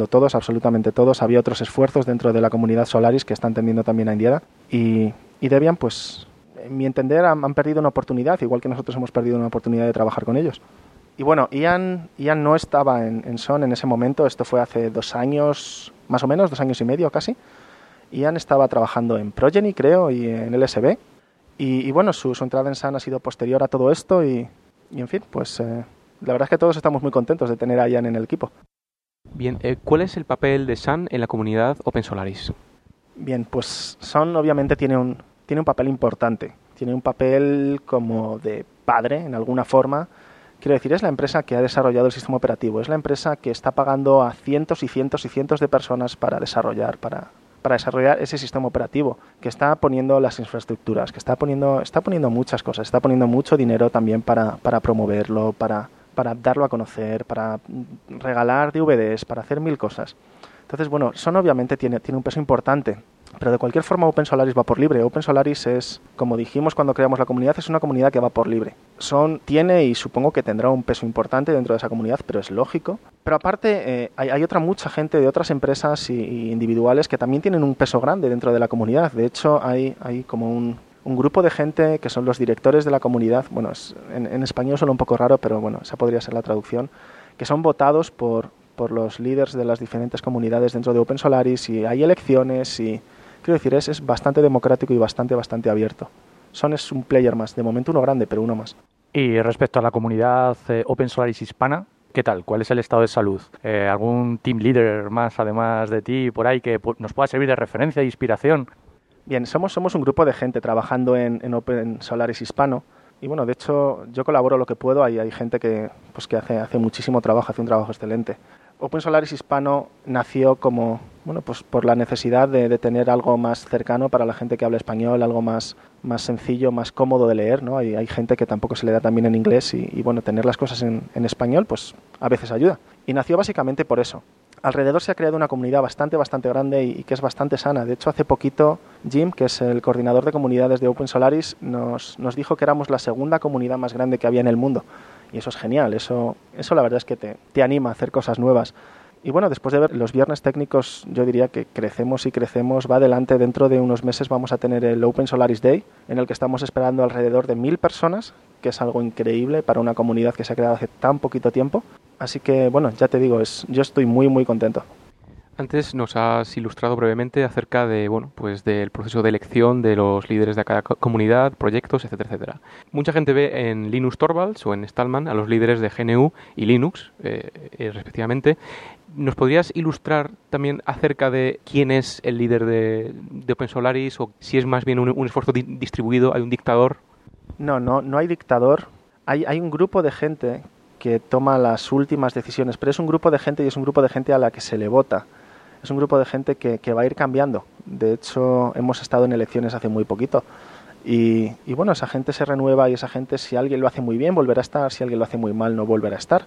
todos, absolutamente todos. Había otros esfuerzos dentro de la comunidad Solaris que están tendiendo también a Indiana. Y Debian, pues, en mi entender, han perdido una oportunidad, igual que nosotros hemos perdido una oportunidad de trabajar con ellos. Y bueno, Ian no estaba en Sun en ese momento. Esto fue hace 2 años, más o menos, 2 años y medio casi. Ian estaba trabajando en Progeny, creo, y en LSB. Y bueno, su entrada en Sun ha sido posterior a todo esto y en fin, pues... La verdad es que todos estamos muy contentos de tener a Ian en el equipo. Bien, ¿cuál es el papel de Sun en la comunidad OpenSolaris? Bien, pues Sun obviamente tiene un papel importante. Tiene un papel como de padre, en alguna forma. Quiero decir, es la empresa que ha desarrollado el sistema operativo. Es la empresa que está pagando a cientos y cientos y cientos de personas para desarrollar ese sistema operativo, que está poniendo las infraestructuras, que está poniendo muchas cosas, está poniendo mucho dinero también para promoverlo, para darlo a conocer, para regalar DVDs, para hacer 1000 cosas. Entonces, bueno, Sun obviamente tiene un peso importante, pero de cualquier forma OpenSolaris va por libre. OpenSolaris es, como dijimos cuando creamos la comunidad, es una comunidad que va por libre. Sun tiene y supongo que tendrá un peso importante dentro de esa comunidad, pero es lógico. Pero aparte hay otra mucha gente de otras empresas y individuales que también tienen un peso grande dentro de la comunidad. De hecho, hay como un grupo de gente que son los directores de la comunidad, bueno, en español suena un poco raro, pero bueno, esa podría ser la traducción, que son votados por los líderes de las diferentes comunidades dentro de OpenSolaris y hay elecciones y, quiero decir, es bastante democrático y bastante abierto. Son es un player más, de momento uno grande, pero uno más. Y respecto a la comunidad OpenSolaris hispana, ¿qué tal? ¿Cuál es el estado de salud? ¿Algún team leader más, además de ti, por ahí, que nos pueda servir de referencia e inspiración? Bien, somos un grupo de gente trabajando en OpenSolaris hispano y bueno, de hecho yo colaboro lo que puedo, hay gente que hace muchísimo trabajo, hace un trabajo excelente. OpenSolaris hispano nació como, bueno, pues por la necesidad de tener algo más cercano para la gente que habla español, algo más sencillo, más cómodo de leer, ¿no? Hay gente que tampoco se le da también en inglés y bueno, tener las cosas en español, pues a veces ayuda. Y nació básicamente por eso. Alrededor se ha creado una comunidad bastante grande y que es bastante sana. De hecho, hace poquito Jim, que es el coordinador de comunidades de OpenSolaris, nos dijo que éramos la segunda comunidad más grande que había en el mundo. Y eso es genial, eso la verdad es que te anima a hacer cosas nuevas. Y bueno, después de ver los viernes técnicos, yo diría que crecemos y crecemos. Va adelante, dentro de unos meses vamos a tener el OpenSolaris Day, en el que estamos esperando alrededor de 1000 personas, que es algo increíble para una comunidad que se ha creado hace tan poquito tiempo. Así que, bueno, ya te digo, yo estoy muy contento. Antes nos has ilustrado brevemente acerca de, bueno, pues del proceso de elección de los líderes de cada comunidad, proyectos, etcétera, etcétera. Mucha gente ve en Linus Torvalds o en Stallman a los líderes de GNU y Linux, respectivamente. ¿Nos podrías ilustrar también acerca de quién es el líder de OpenSolaris o si es más bien un esfuerzo distribuido? ¿Hay un dictador? No hay dictador. Hay un grupo de gente que toma las últimas decisiones, pero es un grupo de gente y es un grupo de gente a la que se le vota. Es un grupo de gente que va a ir cambiando. De hecho, hemos estado en elecciones hace muy poquito. Y bueno, esa gente se renueva y esa gente, si alguien lo hace muy bien, volverá a estar. Si alguien lo hace muy mal, no volverá a estar.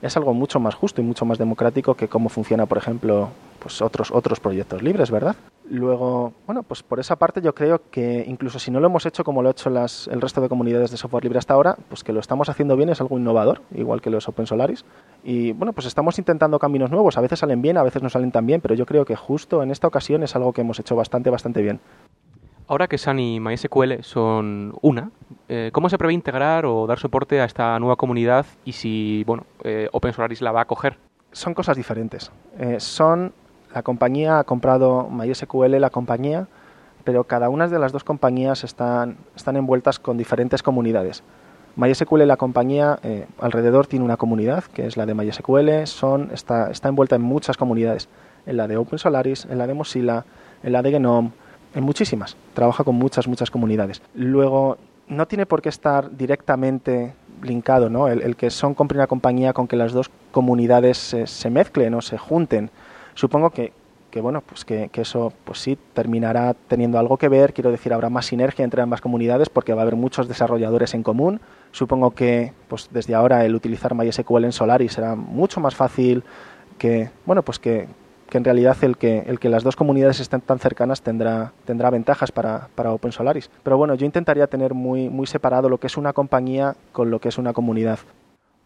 Es algo mucho más justo y mucho más democrático que cómo funciona, por ejemplo, pues otros proyectos libres, ¿verdad? Luego, bueno, pues por esa parte yo creo que incluso si no lo hemos hecho como lo ha hecho el resto de comunidades de software libre hasta ahora, pues que lo estamos haciendo bien es algo innovador, igual que los OpenSolaris. Y bueno, pues estamos intentando caminos nuevos. A veces salen bien, a veces no salen tan bien, pero yo creo que justo en esta ocasión es algo que hemos hecho bastante bien. Ahora que SAN y MySQL son una, ¿cómo se prevé integrar o dar soporte a esta nueva comunidad y si, bueno, OpenSolaris la va a coger? Son cosas diferentes. La compañía ha comprado MySQL, pero cada una de las dos compañías están envueltas con diferentes comunidades. MySQL, la compañía, alrededor tiene una comunidad, que es la de MySQL, está envuelta en muchas comunidades, en la de OpenSolaris, en la de Mozilla, en la de GNOME, en muchísimas, trabaja con muchas comunidades. Luego, no tiene por qué estar directamente linkado, ¿no? El que Son compre una compañía con que las dos comunidades se mezclen o se junten. Supongo que eso pues sí terminará teniendo algo que ver. Quiero decir, habrá más sinergia entre ambas comunidades porque va a haber muchos desarrolladores en común. Supongo que pues desde ahora el utilizar MySQL en Solaris será mucho más fácil que en realidad el que las dos comunidades estén tan cercanas tendrá ventajas para OpenSolaris. Pero bueno, yo intentaría tener muy separado lo que es una compañía con lo que es una comunidad.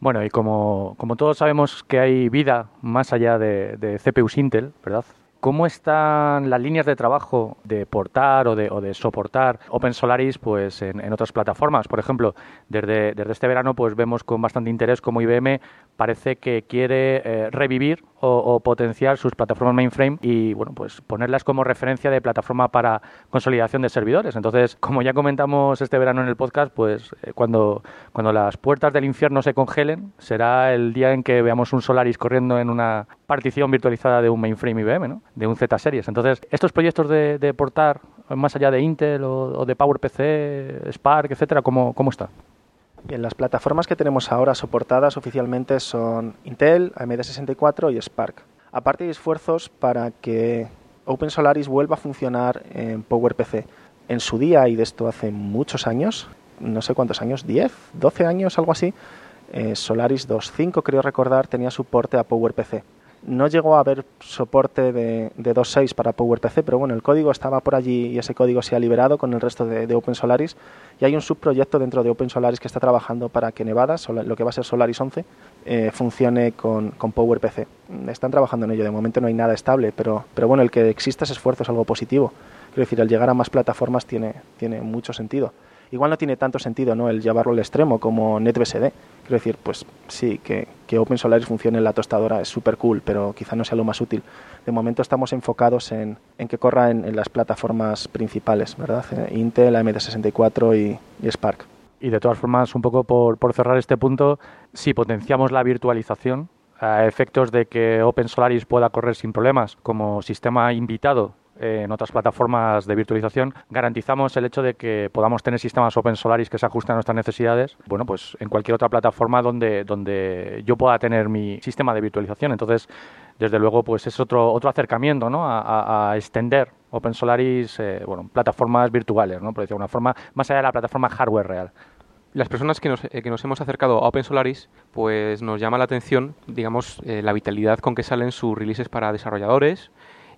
Bueno, y como todos sabemos que hay vida más allá de CPUs Intel, ¿verdad? ¿Cómo están las líneas de trabajo de portar o de soportar OpenSolaris pues, en otras plataformas? Por ejemplo, desde este verano pues, vemos con bastante interés cómo IBM parece que quiere revivir o potenciar sus plataformas mainframe y bueno, pues, ponerlas como referencia de plataforma para consolidación de servidores. Entonces, como ya comentamos este verano en el podcast, pues cuando las puertas del infierno se congelen, será el día en que veamos un Solaris corriendo en una partición virtualizada de un mainframe IBM, ¿no? De un Z-Series. Entonces, estos proyectos de portar más allá de Intel o de PowerPC, Spark, etcétera, ¿cómo está? Bien, las plataformas que tenemos ahora soportadas oficialmente son Intel, AMD64 y Spark. Aparte hay esfuerzos para que OpenSolaris vuelva a funcionar en PowerPC. En su día, y de esto hace muchos años, no sé cuántos años, 10, 12 años, algo así, Solaris 2.5, creo recordar, tenía soporte a PowerPC. No llegó a haber soporte de 2.6 para PowerPC, pero bueno, el código estaba por allí y ese código se ha liberado con el resto de OpenSolaris. Y hay un subproyecto dentro de OpenSolaris que está trabajando para que Nevada, lo que va a ser Solaris 11, funcione con PowerPC. Están trabajando en ello, de momento no hay nada estable, pero bueno, el que exista ese esfuerzo es algo positivo. Quiero decir, el llegar a más plataformas tiene mucho sentido. Igual no tiene tanto sentido, ¿no?, el llevarlo al extremo como NetBSD. Quiero decir, pues sí, que OpenSolaris funcione en la tostadora es súper cool, pero quizá no sea lo más útil. De momento estamos enfocados en que corra en las plataformas principales, ¿verdad? Intel, AMD64 y Spark. Y de todas formas, un poco por cerrar este punto, si potenciamos la virtualización a efectos de que OpenSolaris pueda correr sin problemas como sistema invitado en otras plataformas de virtualización, garantizamos el hecho de que podamos tener sistemas OpenSolaris que se ajusten a nuestras necesidades, bueno, pues en cualquier otra plataforma donde yo pueda tener mi sistema de virtualización. Entonces, desde luego, pues es otro acercamiento, ¿no?, a extender OpenSolaris, bueno, plataformas virtuales, ¿no?, por decirlo de una forma, más allá de la plataforma hardware real. Las personas que nos hemos acercado a OpenSolaris, pues nos llama la atención, digamos, la vitalidad con que salen sus releases para desarrolladores,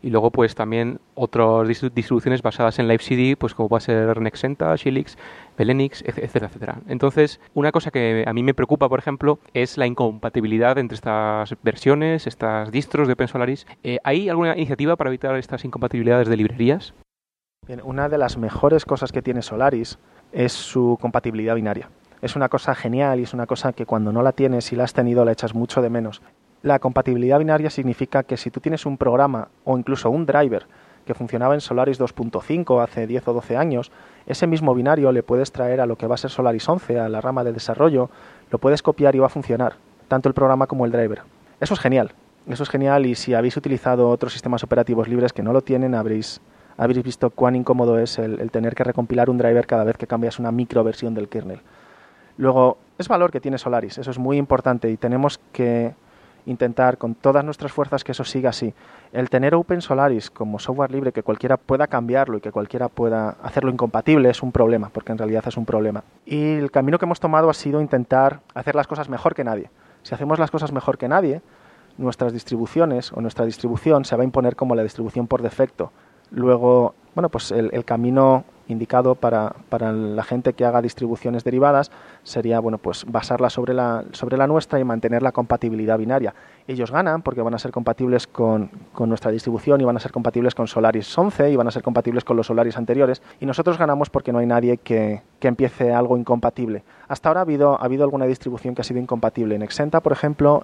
y luego pues también otras distribuciones basadas en LiveCD, pues como puede ser Nexenta, Xilix, Belenix, etcétera, etcétera. Entonces, una cosa que a mí me preocupa, por ejemplo, es la incompatibilidad entre estas versiones, estas distros de OpenSolaris. ¿Hay alguna iniciativa para evitar estas incompatibilidades de librerías? Bien, una de las mejores cosas que tiene Solaris es su compatibilidad binaria. Es una cosa genial y es una cosa que cuando no la tienes y la has tenido la echas mucho de menos. La compatibilidad binaria significa que si tú tienes un programa o incluso un driver que funcionaba en Solaris 2.5 hace 10 o 12 años, ese mismo binario le puedes traer a lo que va a ser Solaris 11, a la rama de desarrollo, lo puedes copiar y va a funcionar, tanto el programa como el driver. Eso es genial y si habéis utilizado otros sistemas operativos libres que no lo tienen, habréis visto cuán incómodo es el tener que recompilar un driver cada vez que cambias una microversión del kernel. Luego, es valor que tiene Solaris, eso es muy importante y tenemos que intentar con todas nuestras fuerzas que eso siga así. El tener OpenSolaris como software libre que cualquiera pueda cambiarlo y que cualquiera pueda hacerlo incompatible es un problema, porque en realidad es un problema. Y el camino que hemos tomado ha sido intentar hacer las cosas mejor que nadie. Si hacemos las cosas mejor que nadie, nuestras distribuciones o nuestra distribución se va a imponer como la distribución por defecto. Luego, bueno, pues el camino indicado para la gente que haga distribuciones derivadas sería, bueno, pues basarla sobre la nuestra y mantener la compatibilidad binaria. Ellos ganan porque van a ser compatibles con nuestra distribución y van a ser compatibles con Solaris 11 y van a ser compatibles con los Solaris anteriores, y nosotros ganamos porque no hay nadie que empiece algo incompatible. Hasta ahora ha habido alguna distribución que ha sido incompatible. Nexenta, por ejemplo,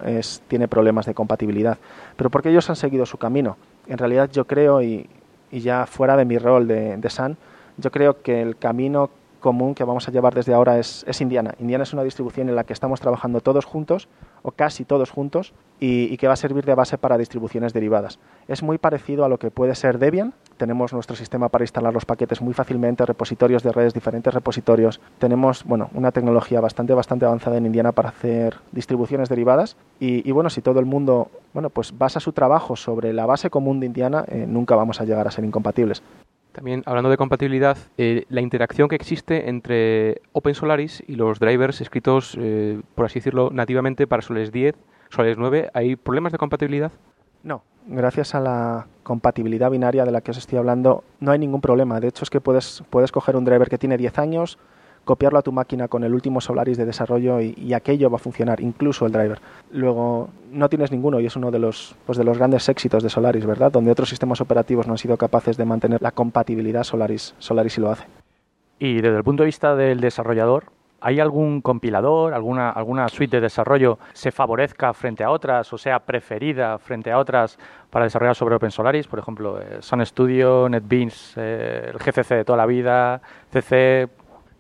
tiene problemas de compatibilidad, pero porque ellos han seguido su camino. En realidad yo creo, y ya fuera de mi rol de SAN, yo creo que el camino común que vamos a llevar desde ahora es Indiana. Indiana es una distribución en la que estamos trabajando todos juntos, o casi todos juntos, y que va a servir de base para distribuciones derivadas. Es muy parecido a lo que puede ser Debian. Tenemos nuestro sistema para instalar los paquetes muy fácilmente, repositorios de redes, diferentes repositorios. Tenemos, bueno, una tecnología bastante avanzada en Indiana para hacer distribuciones derivadas. Y bueno, si todo el mundo, bueno, pues basa su trabajo sobre la base común de Indiana, nunca vamos a llegar a ser incompatibles. También, hablando de compatibilidad, la interacción que existe entre OpenSolaris y los drivers escritos, por así decirlo, nativamente para Solaris 10, Solaris 9, ¿hay problemas de compatibilidad? No, gracias a la compatibilidad binaria de la que os estoy hablando, no hay ningún problema. De hecho, es que puedes coger un driver que tiene 10 años, copiarlo a tu máquina con el último Solaris de desarrollo y aquello va a funcionar, incluso el driver. Luego, no tienes ninguno, y es uno de los grandes éxitos de Solaris, ¿verdad? Donde otros sistemas operativos no han sido capaces de mantener la compatibilidad Solaris sí lo hace. Y desde el punto de vista del desarrollador, ¿hay algún compilador, alguna suite de desarrollo se favorezca frente a otras o sea preferida frente a otras para desarrollar sobre OpenSolaris? Por ejemplo, Sun Studio, NetBeans, el GCC de toda la vida, CC...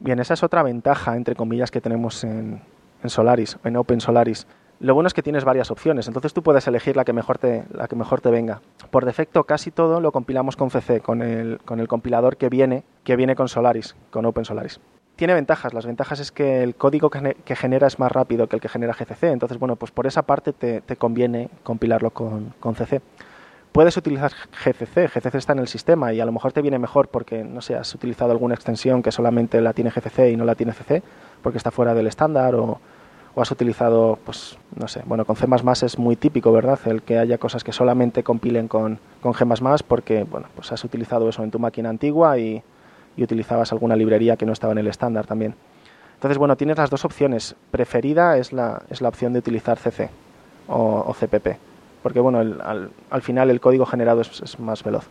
Bien, esa es otra ventaja, entre comillas, que tenemos en Solaris, en OpenSolaris. Lo bueno es que tienes varias opciones, entonces tú puedes elegir la que mejor te venga. Por defecto, casi todo lo compilamos con CC, con el compilador que viene con Solaris, con OpenSolaris. Tiene ventajas. Las ventajas es que el código que genera es más rápido que el que genera GCC. Entonces, bueno, pues por esa parte te conviene compilarlo con CC. Puedes utilizar GCC está en el sistema y a lo mejor te viene mejor porque, no sé, has utilizado alguna extensión que solamente la tiene GCC y no la tiene CC porque está fuera del estándar o has utilizado, pues, no sé, bueno, con C++ es muy típico, ¿verdad? El que haya cosas que solamente compilen con G++ porque, bueno, pues has utilizado eso en tu máquina antigua y utilizabas alguna librería que no estaba en el estándar también. Entonces, bueno, tienes las dos opciones. Preferida es la opción de utilizar CC o CPP. Porque bueno, al final el código generado es más veloz.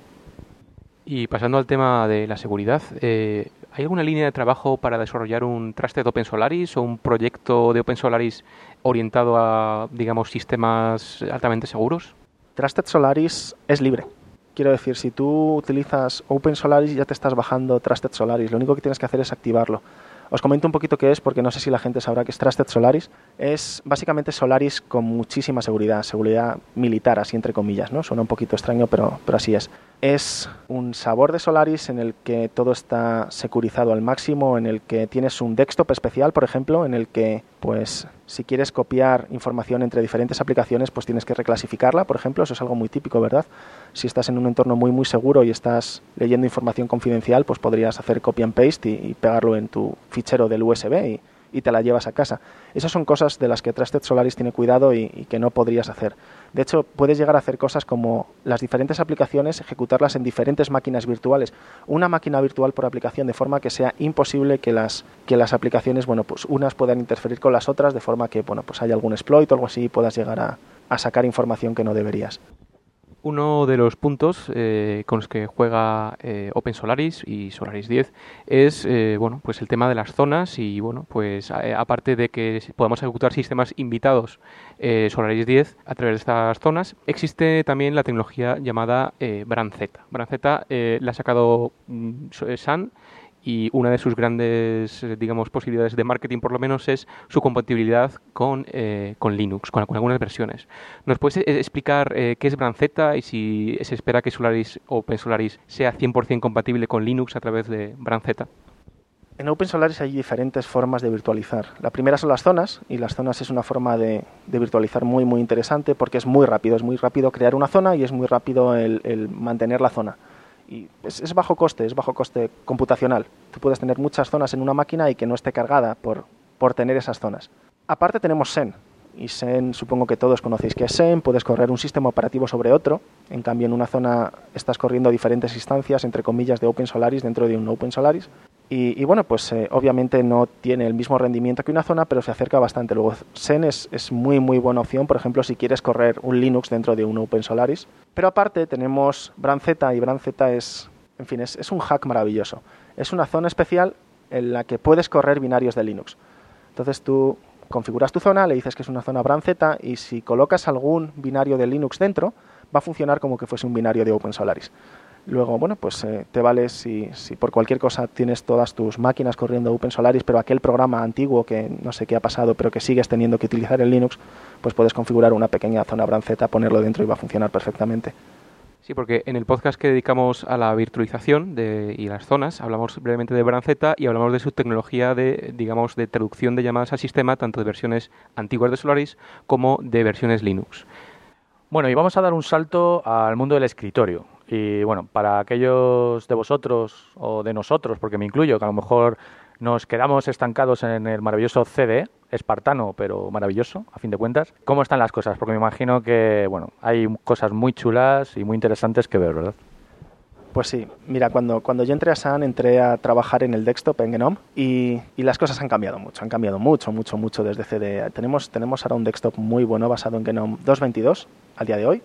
Y pasando al tema de la seguridad, ¿hay alguna línea de trabajo para desarrollar un trusted OpenSolaris o un proyecto de OpenSolaris orientado a, digamos, sistemas altamente seguros? Trusted Solaris es libre. Quiero decir, si tú utilizas OpenSolaris ya te estás bajando Trusted Solaris, lo único que tienes que hacer es activarlo. Os comento un poquito qué es, porque no sé si la gente sabrá que es Trusted Solaris. Es básicamente Solaris con muchísima seguridad, seguridad militar, así entre comillas, ¿no? Suena un poquito extraño, pero así es. Es un sabor de Solaris en el que todo está securizado al máximo, en el que tienes un desktop especial, por ejemplo, en el que, pues, si quieres copiar información entre diferentes aplicaciones, pues tienes que reclasificarla, por ejemplo. Eso es algo muy típico, ¿verdad? Si estás en un entorno muy, muy seguro y estás leyendo información confidencial, pues podrías hacer copy and paste y pegarlo en tu fichero del USB y te la llevas a casa. Esas son cosas de las que Trusted Solaris tiene cuidado y que no podrías hacer. De hecho, puedes llegar a hacer cosas como las diferentes aplicaciones, ejecutarlas en diferentes máquinas virtuales. Una máquina virtual por aplicación, de forma que sea imposible que las aplicaciones, bueno, pues unas puedan interferir con las otras, de forma que, bueno, pues haya algún exploit o algo así y puedas llegar a sacar información que no deberías. Uno de los puntos con los que juega OpenSolaris y Solaris 10 es bueno, pues el tema de las zonas y, bueno, pues aparte de que podamos ejecutar sistemas invitados Solaris 10 a través de estas zonas, existe también la tecnología llamada BranZ. BranZ la ha sacado Sun, y una de sus grandes, digamos, posibilidades de marketing, por lo menos, es su compatibilidad con Linux, con algunas versiones. ¿Nos puedes explicar qué es BranZ y si se espera que Solaris o OpenSolaris sea 100% compatible con Linux a través de BranZ? En OpenSolaris hay diferentes formas de virtualizar. La primera son las zonas, y las zonas es una forma de virtualizar muy, muy interesante, porque es muy rápido crear una zona y es muy rápido el mantener la zona. Y es bajo coste computacional. Tú puedes tener muchas zonas en una máquina y que no esté cargada por tener esas zonas. Aparte tenemos Xen. Y Xen, supongo que todos conocéis que es Xen. Puedes correr un sistema operativo sobre otro. En cambio, en una zona estás corriendo diferentes instancias, entre comillas, de OpenSolaris dentro de un OpenSolaris. Y bueno, pues obviamente no tiene el mismo rendimiento que una zona, pero se acerca bastante. Luego, Xen es muy, muy buena opción, por ejemplo, si quieres correr un Linux dentro de un OpenSolaris. Pero aparte tenemos BranZ, y BranZ es un hack maravilloso. Es una zona especial en la que puedes correr binarios de Linux. Entonces tú configuras tu zona, le dices que es una zona BranZ, y si colocas algún binario de Linux dentro, va a funcionar como que fuese un binario de OpenSolaris. Luego, bueno, pues te vale si por cualquier cosa tienes todas tus máquinas corriendo OpenSolaris, pero aquel programa antiguo que no sé qué ha pasado, pero que sigues teniendo que utilizar en Linux, pues puedes configurar una pequeña zona BranZ, ponerlo dentro y va a funcionar perfectamente. Sí, porque en el podcast que dedicamos a la virtualización y las zonas, hablamos brevemente de BranZ y hablamos de su tecnología de traducción de llamadas al sistema, tanto de versiones antiguas de Solaris como de versiones Linux. Bueno, y vamos a dar un salto al mundo del escritorio. Y bueno, para aquellos de vosotros o de nosotros, porque me incluyo, que a lo mejor nos quedamos estancados en el maravilloso CDE, espartano pero maravilloso, a fin de cuentas, ¿cómo están las cosas? Porque me imagino que, bueno, hay cosas muy chulas y muy interesantes que ver, ¿verdad? Pues sí, mira, cuando yo entré a Sun, entré a trabajar en el desktop, en GNOME, y las cosas han cambiado mucho desde CDE. Tenemos ahora un desktop muy bueno basado en GNOME 2.22 al día de hoy.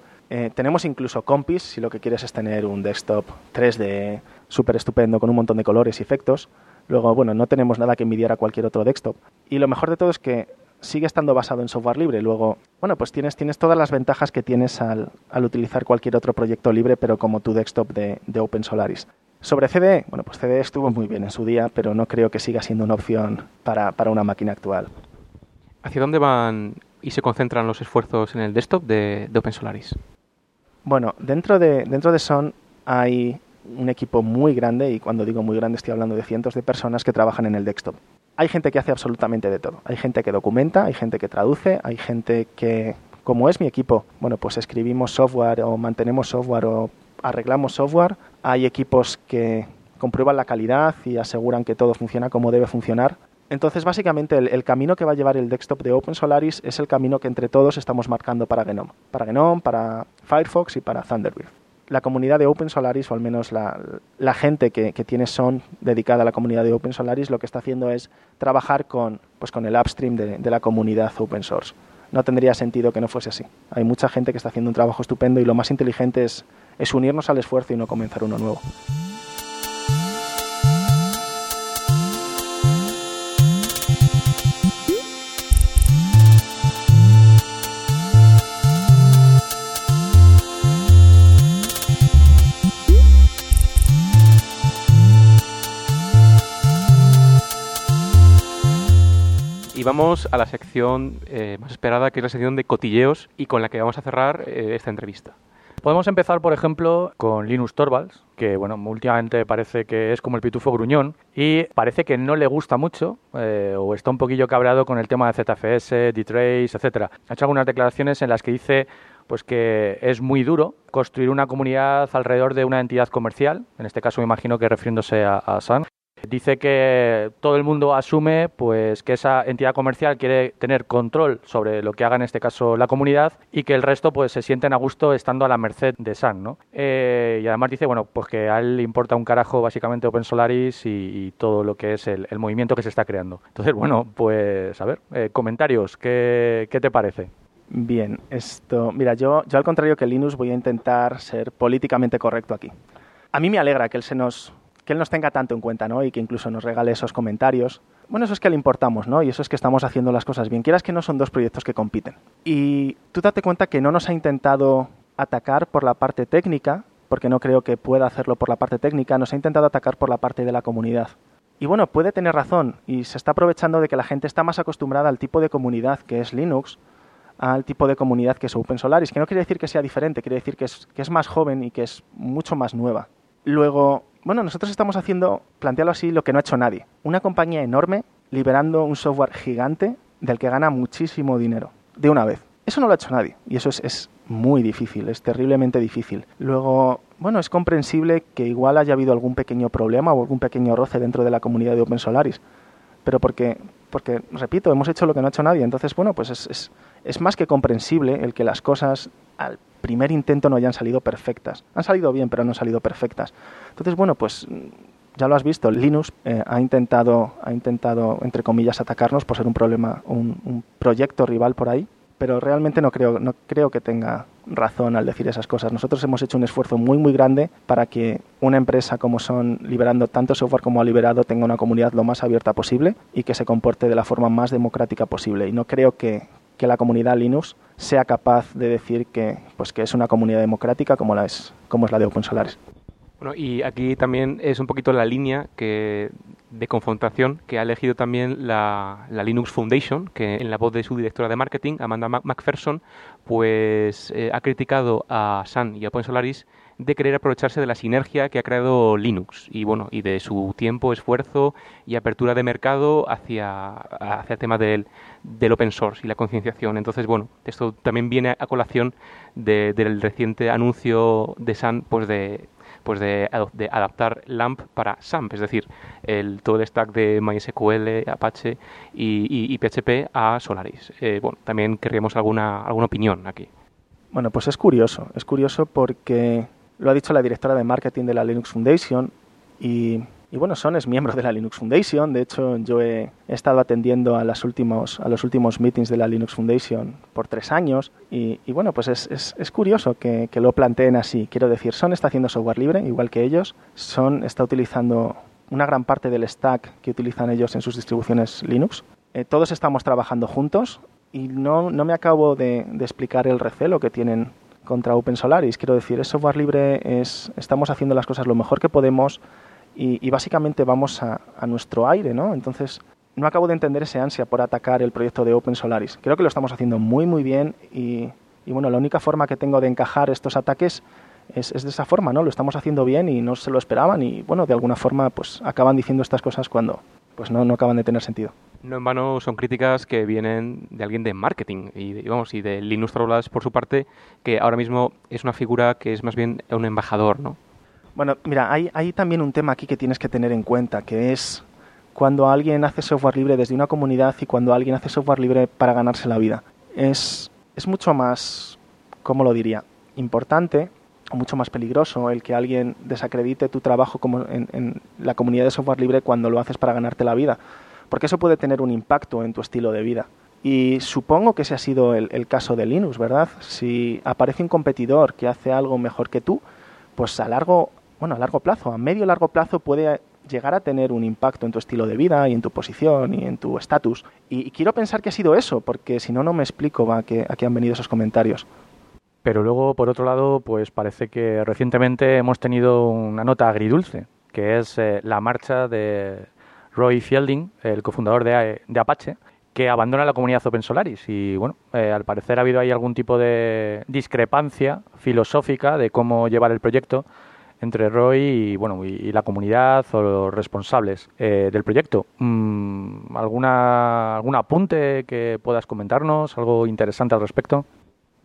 Tenemos incluso compis, si lo que quieres es tener un desktop 3D súper estupendo con un montón de colores y efectos. Luego, bueno, no tenemos nada que envidiar a cualquier otro desktop. Y lo mejor de todo es que sigue estando basado en software libre. Luego, bueno, pues tienes todas las ventajas que tienes al utilizar cualquier otro proyecto libre, pero como tu desktop de OpenSolaris. Sobre CDE, bueno, pues CDE estuvo muy bien en su día, pero no creo que siga siendo una opción para una máquina actual. ¿Hacia dónde van y se concentran los esfuerzos en el desktop de OpenSolaris? Bueno, dentro de Sun hay un equipo muy grande, y cuando digo muy grande estoy hablando de cientos de personas que trabajan en el desktop. Hay gente que hace absolutamente de todo. Hay gente que documenta, hay gente que traduce, hay gente que, como es mi equipo, bueno, pues escribimos software o mantenemos software o arreglamos software. Hay equipos que comprueban la calidad y aseguran que todo funciona como debe funcionar. Entonces, básicamente, el camino que va a llevar el desktop de OpenSolaris es el camino que entre todos estamos marcando para GNOME. Para GNOME, para Firefox y para Thunderbird. La comunidad de OpenSolaris, o al menos la gente que tiene Sun dedicada a la comunidad de OpenSolaris, lo que está haciendo es trabajar con el upstream de la comunidad open source. No tendría sentido que no fuese así. Hay mucha gente que está haciendo un trabajo estupendo y lo más inteligente es unirnos al esfuerzo y no comenzar uno nuevo. Y vamos a la sección más esperada, que es la sección de cotilleos y con la que vamos a cerrar esta entrevista. Podemos empezar, por ejemplo, con Linus Torvalds, que bueno, últimamente parece que es como el pitufo gruñón y parece que no le gusta mucho o está un poquillo cabreado con el tema de ZFS, dtrace, etcétera. Ha hecho algunas declaraciones en las que dice pues que es muy duro construir una comunidad alrededor de una entidad comercial, en este caso me imagino que refiriéndose a Sun. Dice que todo el mundo asume pues que esa entidad comercial quiere tener control sobre lo que haga en este caso la comunidad y que el resto pues se sienten a gusto estando a la merced de Sun, ¿no? Y además dice bueno pues que a él le importa un carajo básicamente OpenSolaris y todo lo que es el movimiento que se está creando. Entonces bueno pues a ver, comentarios, ¿qué te parece? Bien, esto, mira, yo al contrario que Linus voy a intentar ser políticamente correcto aquí. A mí me alegra que él nos tenga tanto en cuenta, ¿no? Y que incluso nos regale esos comentarios. Bueno, eso es que le importamos, ¿no? Y eso es que estamos haciendo las cosas bien. Quieras que no, son dos proyectos que compiten. Y tú date cuenta que no nos ha intentado atacar por la parte técnica, porque no creo que pueda hacerlo por la parte técnica, nos ha intentado atacar por la parte de la comunidad. Y bueno, puede tener razón, y se está aprovechando de que la gente está más acostumbrada al tipo de comunidad que es Linux, al tipo de comunidad que es OpenSolaris, que no quiere decir que sea diferente, quiere decir que es más joven y que es mucho más nueva. Luego, bueno, nosotros estamos haciendo, plantearlo así, lo que no ha hecho nadie. Una compañía enorme liberando un software gigante del que gana muchísimo dinero, de una vez. Eso no lo ha hecho nadie y eso es muy difícil, es terriblemente difícil. Luego, bueno, es comprensible que igual haya habido algún pequeño problema o algún pequeño roce dentro de la comunidad de OpenSolaris, pero porque repito, hemos hecho lo que no ha hecho nadie. Entonces, bueno, pues es más que comprensible el que las cosas al primer intento no hayan salido perfectas. Han salido bien, pero no han salido perfectas. Entonces, bueno, pues ya lo has visto, Linux ha intentado, entre comillas, atacarnos por ser un problema, un proyecto rival por ahí, pero realmente no creo que tenga razón al decir esas cosas. Nosotros hemos hecho un esfuerzo muy, muy grande para que una empresa como Sun, liberando tanto software como ha liberado, tenga una comunidad lo más abierta posible y que se comporte de la forma más democrática posible. Y no creo que la comunidad Linux sea capaz de decir que es una comunidad democrática como es la de OpenSolaris. Bueno, y aquí también es un poquito la línea de confrontación que ha elegido también la Linux Foundation, que en la voz de su directora de marketing, Amanda McPherson, pues ha criticado a Sun y a OpenSolaris de querer aprovecharse de la sinergia que ha creado Linux y bueno, y de su tiempo, esfuerzo y apertura de mercado hacia el tema del open source y la concienciación. Entonces, bueno, esto también viene a colación del reciente anuncio de Sun de adaptar LAMP para SAMP, es decir, todo el stack de MySQL, Apache y PHP a Solaris. Bueno, también querríamos alguna opinión aquí. Bueno, pues es curioso porque lo ha dicho la directora de marketing de la Linux Foundation y bueno, Sun es miembro de la Linux Foundation. De hecho, yo he estado atendiendo a los últimos meetings de la Linux Foundation por 3 años y bueno, pues es curioso que lo planteen así. Quiero decir, Sun está haciendo software libre, igual que ellos. Sun está utilizando una gran parte del stack que utilizan ellos en sus distribuciones Linux. Todos estamos trabajando juntos y no me acabo de explicar el recelo que tienen contra OpenSolaris. Quiero decir, es software libre, estamos haciendo las cosas lo mejor que podemos. Y básicamente vamos a nuestro aire, ¿no? Entonces, no acabo de entender esa ansia por atacar el proyecto de OpenSolaris. Creo que lo estamos haciendo muy, muy bien y bueno, la única forma que tengo de encajar estos ataques es de esa forma, ¿no? Lo estamos haciendo bien y no se lo esperaban y, bueno, de alguna forma, pues acaban diciendo estas cosas cuando pues no acaban de tener sentido. No en vano son críticas que vienen de alguien de marketing y de Linus Torvalds, por su parte, que ahora mismo es una figura que es más bien un embajador, ¿no? Bueno, mira, hay también un tema aquí que tienes que tener en cuenta, que es cuando alguien hace software libre desde una comunidad y cuando alguien hace software libre para ganarse la vida. Es mucho más, ¿cómo lo diría?, importante o mucho más peligroso el que alguien desacredite tu trabajo como en la comunidad de software libre cuando lo haces para ganarte la vida, porque eso puede tener un impacto en tu estilo de vida. Y supongo que ese ha sido el caso de Linux, ¿verdad? Si aparece un competidor que hace algo mejor que tú, pues a largo plazo, a medio largo plazo puede llegar a tener un impacto en tu estilo de vida y en tu posición y en tu estatus. Y quiero pensar que ha sido eso, porque si no, no me explico a qué han venido esos comentarios. Pero luego, por otro lado, pues parece que recientemente hemos tenido una nota agridulce, que es la marcha de Roy Fielding, el cofundador de Apache, que abandona la comunidad OpenSolaris. Y bueno, al parecer ha habido ahí algún tipo de discrepancia filosófica de cómo llevar el proyecto entre Roy y, bueno, y la comunidad o los responsables del proyecto. ¿Algún apunte que puedas comentarnos? ¿Algo interesante al respecto?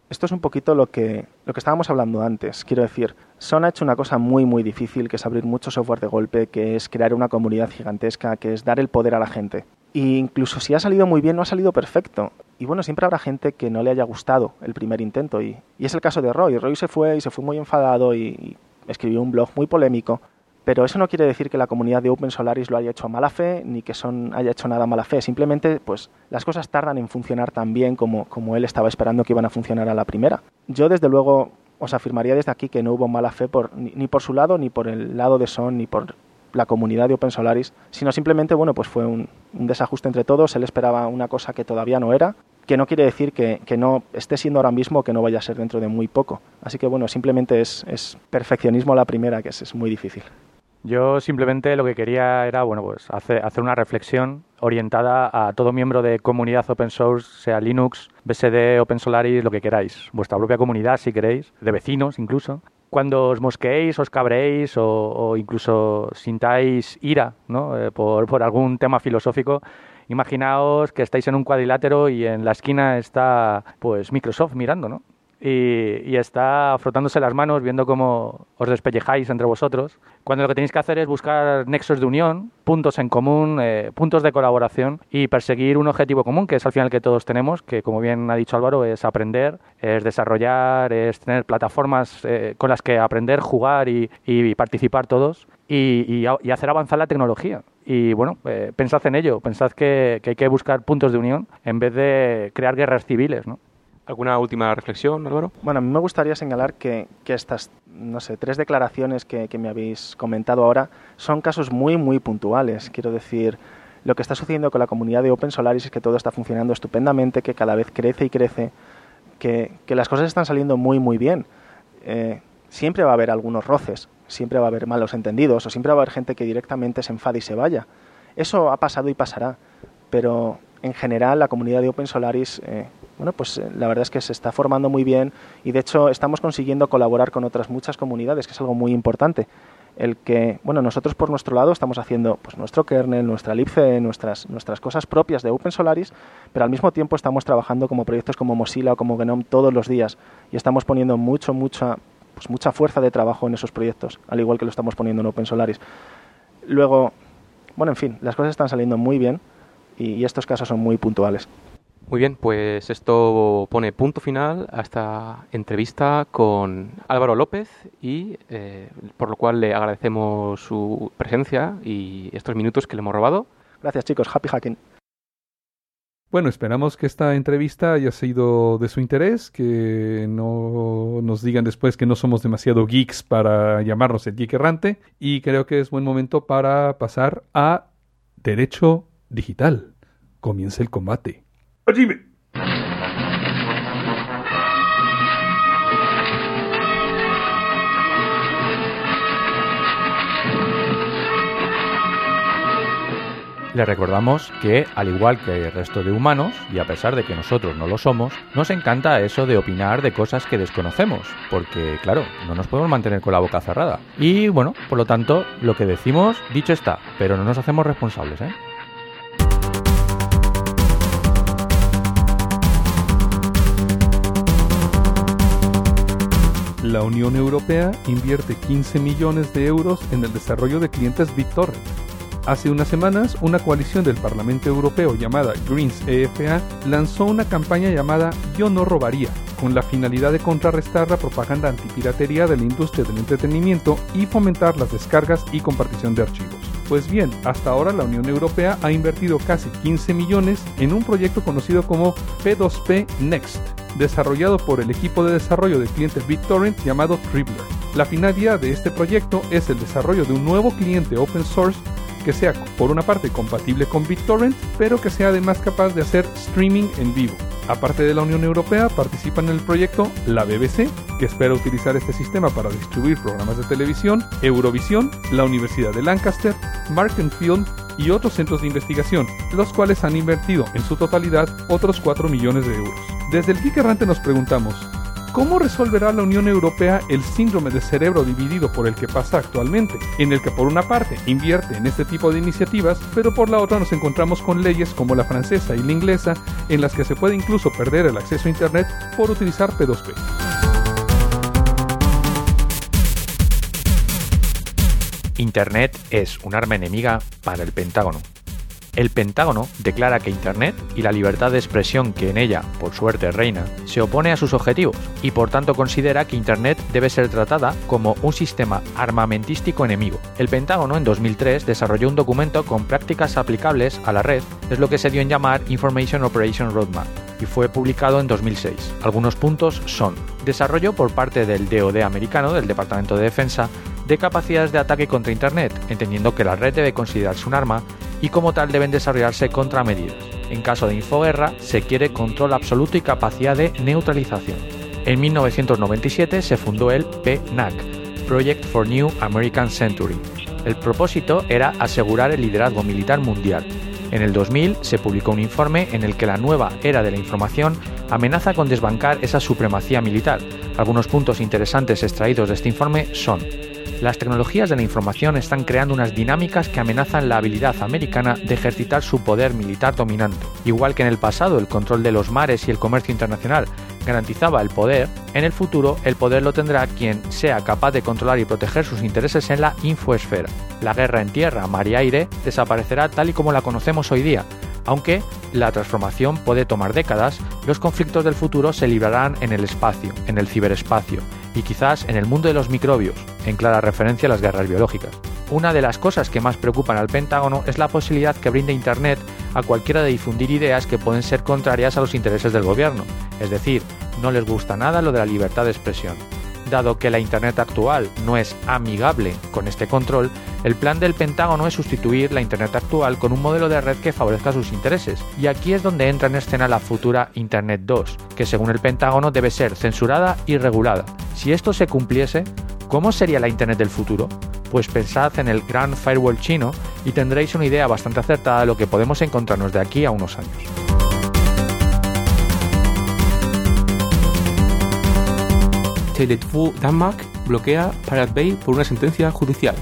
Esto es un poquito lo que estábamos hablando antes. Quiero decir, Son ha hecho una cosa muy, muy difícil, que es abrir mucho software de golpe, que es crear una comunidad gigantesca, que es dar el poder a la gente. E incluso si ha salido muy bien, no ha salido perfecto. Y bueno, siempre habrá gente que no le haya gustado el primer intento. Y es el caso de Roy. Roy se fue muy enfadado y escribió un blog muy polémico. Pero eso no quiere decir que la comunidad de OpenSolaris lo haya hecho a mala fe, ni que Son haya hecho nada a mala fe. Simplemente, pues, las cosas tardan en funcionar tan bien como él estaba esperando que iban a funcionar a la primera. Yo, desde luego, os afirmaría desde aquí que no hubo mala fe ni por su lado, ni por el lado de Son, ni por la comunidad de OpenSolaris, sino simplemente, bueno, pues fue un desajuste entre todos. Él esperaba una cosa que todavía no era, que no quiere decir que no esté siendo ahora mismo o que no vaya a ser dentro de muy poco. Así que, bueno, simplemente es perfeccionismo a la primera, que es muy difícil. Yo simplemente lo que quería era, bueno, pues hacer una reflexión orientada a todo miembro de comunidad open source, sea Linux, BSD, OpenSolaris, lo que queráis, vuestra propia comunidad si queréis, de vecinos incluso. Cuando os mosqueéis, os cabréis o incluso sintáis ira, ¿no? por algún tema filosófico, imaginaos que estáis en un cuadrilátero y en la esquina está, pues, Microsoft mirando, ¿no? Y está frotándose las manos viendo cómo os despellejáis entre vosotros, cuando lo que tenéis que hacer es buscar nexos de unión, puntos en común, puntos de colaboración y perseguir un objetivo común, que es al final que todos tenemos, que, como bien ha dicho Álvaro, es aprender, es desarrollar, es tener plataformas con las que aprender, jugar y participar todos y hacer avanzar la tecnología. Y bueno, pensad en ello, pensad que hay que buscar puntos de unión en vez de crear guerras civiles, ¿no? ¿Alguna última reflexión, Álvaro? Bueno, a mí me gustaría señalar que estas, no sé, 3 declaraciones que me habéis comentado ahora son casos muy, muy puntuales. Quiero decir, lo que está sucediendo con la comunidad de OpenSolaris es que todo está funcionando estupendamente, que cada vez crece y crece, que las cosas están saliendo muy, muy bien. Siempre va a haber algunos roces, siempre va a haber malos entendidos o siempre va a haber gente que directamente se enfade y se vaya. Eso ha pasado y pasará, pero en general la comunidad de OpenSolaris... Bueno, pues la verdad es que se está formando muy bien y, de hecho, estamos consiguiendo colaborar con otras muchas comunidades, que es algo muy importante. El que, bueno, nosotros por nuestro lado estamos haciendo, pues, nuestro kernel, nuestra libc, nuestras cosas propias de OpenSolaris, pero al mismo tiempo estamos trabajando como proyectos como Mozilla o como GNOME todos los días y estamos poniendo mucha fuerza de trabajo en esos proyectos, al igual que lo estamos poniendo en OpenSolaris. Luego, bueno, en fin, las cosas están saliendo muy bien y estos casos son muy puntuales. Muy bien, pues esto pone punto final a esta entrevista con Álvaro López y por lo cual le agradecemos su presencia y estos minutos que le hemos robado. Gracias, chicos. Happy hacking. Bueno, esperamos que esta entrevista haya sido de su interés, que no nos digan después que no somos demasiado geeks para llamarnos el geek errante, y creo que es buen momento para pasar a Derecho Digital. Comienza el combate. Les recordamos que, al igual que el resto de humanos, y a pesar de que nosotros no lo somos, nos encanta eso de opinar de cosas que desconocemos, porque, claro, no nos podemos mantener con la boca cerrada. Y, bueno, por lo tanto, lo que decimos, dicho está, pero no nos hacemos responsables, ¿eh? La Unión Europea invierte 15 millones de euros en el desarrollo de clientes BitTorrent. Hace unas semanas, una coalición del Parlamento Europeo llamada Greens EFA lanzó una campaña llamada Yo no robaría, con la finalidad de contrarrestar la propaganda antipiratería de la industria del entretenimiento y fomentar las descargas y compartición de archivos. Pues bien, hasta ahora la Unión Europea ha invertido casi 15 millones en un proyecto conocido como P2P Next, desarrollado por el equipo de desarrollo de clientes BitTorrent llamado Dribbler. La finalidad de este proyecto es el desarrollo de un nuevo cliente open source que sea, por una parte, compatible con BitTorrent, pero que sea además capaz de hacer streaming en vivo. Aparte de la Unión Europea, participan en el proyecto la BBC, que espera utilizar este sistema para distribuir programas de televisión, Eurovisión, la Universidad de Lancaster, Markenfield y otros centros de investigación, los cuales han invertido en su totalidad otros 4 millones de euros. Desde el Geek Errante nos preguntamos, ¿cómo resolverá la Unión Europea el síndrome de cerebro dividido por el que pasa actualmente? En el que por una parte invierte en este tipo de iniciativas, pero por la otra nos encontramos con leyes como la francesa y la inglesa, en las que se puede incluso perder el acceso a Internet por utilizar P2P. Internet es un arma enemiga para el Pentágono. El Pentágono declara que Internet y la libertad de expresión que en ella, por suerte, reina, se opone a sus objetivos y por tanto considera que Internet debe ser tratada como un sistema armamentístico enemigo. El Pentágono en 2003 desarrolló un documento con prácticas aplicables a la red, es lo que se dio en llamar Information Operation Roadmap, y fue publicado en 2006. Algunos puntos son: desarrollo por parte del DoD americano, del Departamento de Defensa, de capacidades de ataque contra Internet, entendiendo que la red debe considerarse un arma y como tal deben desarrollarse contramedidas. En caso de infoguerra, se quiere control absoluto y capacidad de neutralización. En 1997 se fundó el PNAC, Project for New American Century. El propósito era asegurar el liderazgo militar mundial. En el 2000 se publicó un informe en el que la nueva era de la información amenaza con desbancar esa supremacía militar. Algunos puntos interesantes extraídos de este informe son: las tecnologías de la información están creando unas dinámicas que amenazan la habilidad americana de ejercitar su poder militar dominante. Igual que en el pasado el control de los mares y el comercio internacional garantizaba el poder, en el futuro el poder lo tendrá quien sea capaz de controlar y proteger sus intereses en la infoesfera. La guerra en tierra, mar y aire desaparecerá tal y como la conocemos hoy día, aunque la transformación puede tomar décadas. Los conflictos del futuro se librarán en el espacio, en el ciberespacio y quizás en el mundo de los microbios, en clara referencia a las guerras biológicas. Una de las cosas que más preocupan al Pentágono es la posibilidad que brinda Internet a cualquiera de difundir ideas que pueden ser contrarias a los intereses del gobierno, es decir, no les gusta nada lo de la libertad de expresión. Dado que la Internet actual no es amigable con este control, el plan del Pentágono es sustituir la Internet actual con un modelo de red que favorezca sus intereses. Y aquí es donde entra en escena la futura Internet 2, que según el Pentágono debe ser censurada y regulada. Si esto se cumpliese, ¿cómo sería la Internet del futuro? Pues pensad en el Gran Firewall chino y tendréis una idea bastante acertada de lo que podemos encontrarnos de aquí a unos años. Teletvu Danmark bloquea Pirate Bay por una sentencia judicial.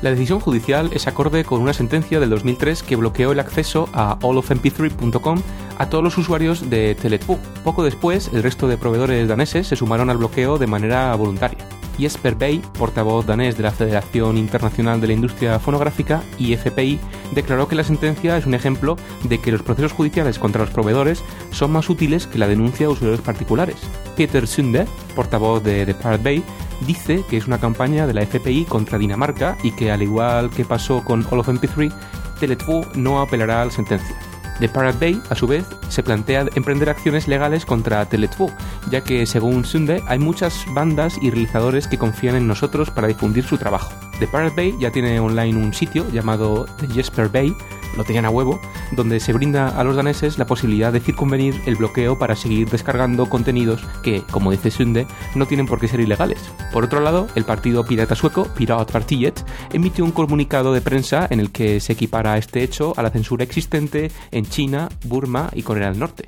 La decisión judicial es acorde con una sentencia del 2003 que bloqueó el acceso a allofmp3.com a todos los usuarios de Teletvu. Poco después, el resto de proveedores daneses se sumaron al bloqueo de manera voluntaria. Jesper Bay, portavoz danés de la Federación Internacional de la Industria Fonográfica, IFPI, declaró que la sentencia es un ejemplo de que los procesos judiciales contra los proveedores son más útiles que la denuncia de usuarios particulares. Peter Sunde, portavoz de Pirate Bay, dice que es una campaña de la FPI contra Dinamarca y que, al igual que pasó con All of MP3, Teletvu no apelará a la sentencia. The Pirate Bay, a su vez, se plantea emprender acciones legales contra Teletvu, ya que, según Sunde, hay muchas bandas y realizadores que confían en nosotros para difundir su trabajo. The Pirate Bay ya tiene online un sitio llamado The Jesper Bay, lo tenían a huevo, donde se brinda a los daneses la posibilidad de circunvenir el bloqueo para seguir descargando contenidos que, como dice Sunde, no tienen por qué ser ilegales. Por otro lado, el partido pirata sueco, Piratpartiet, emitió un comunicado de prensa en el que se equipara este hecho a la censura existente en China, Burma y Corea del Norte.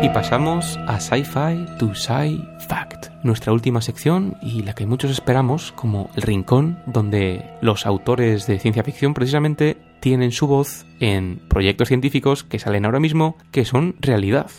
Y pasamos a Sci-Fi to Sci-Fact, nuestra última sección y la que muchos esperamos como el rincón donde los autores de ciencia ficción precisamente tienen su voz en proyectos científicos que salen ahora mismo que son realidad.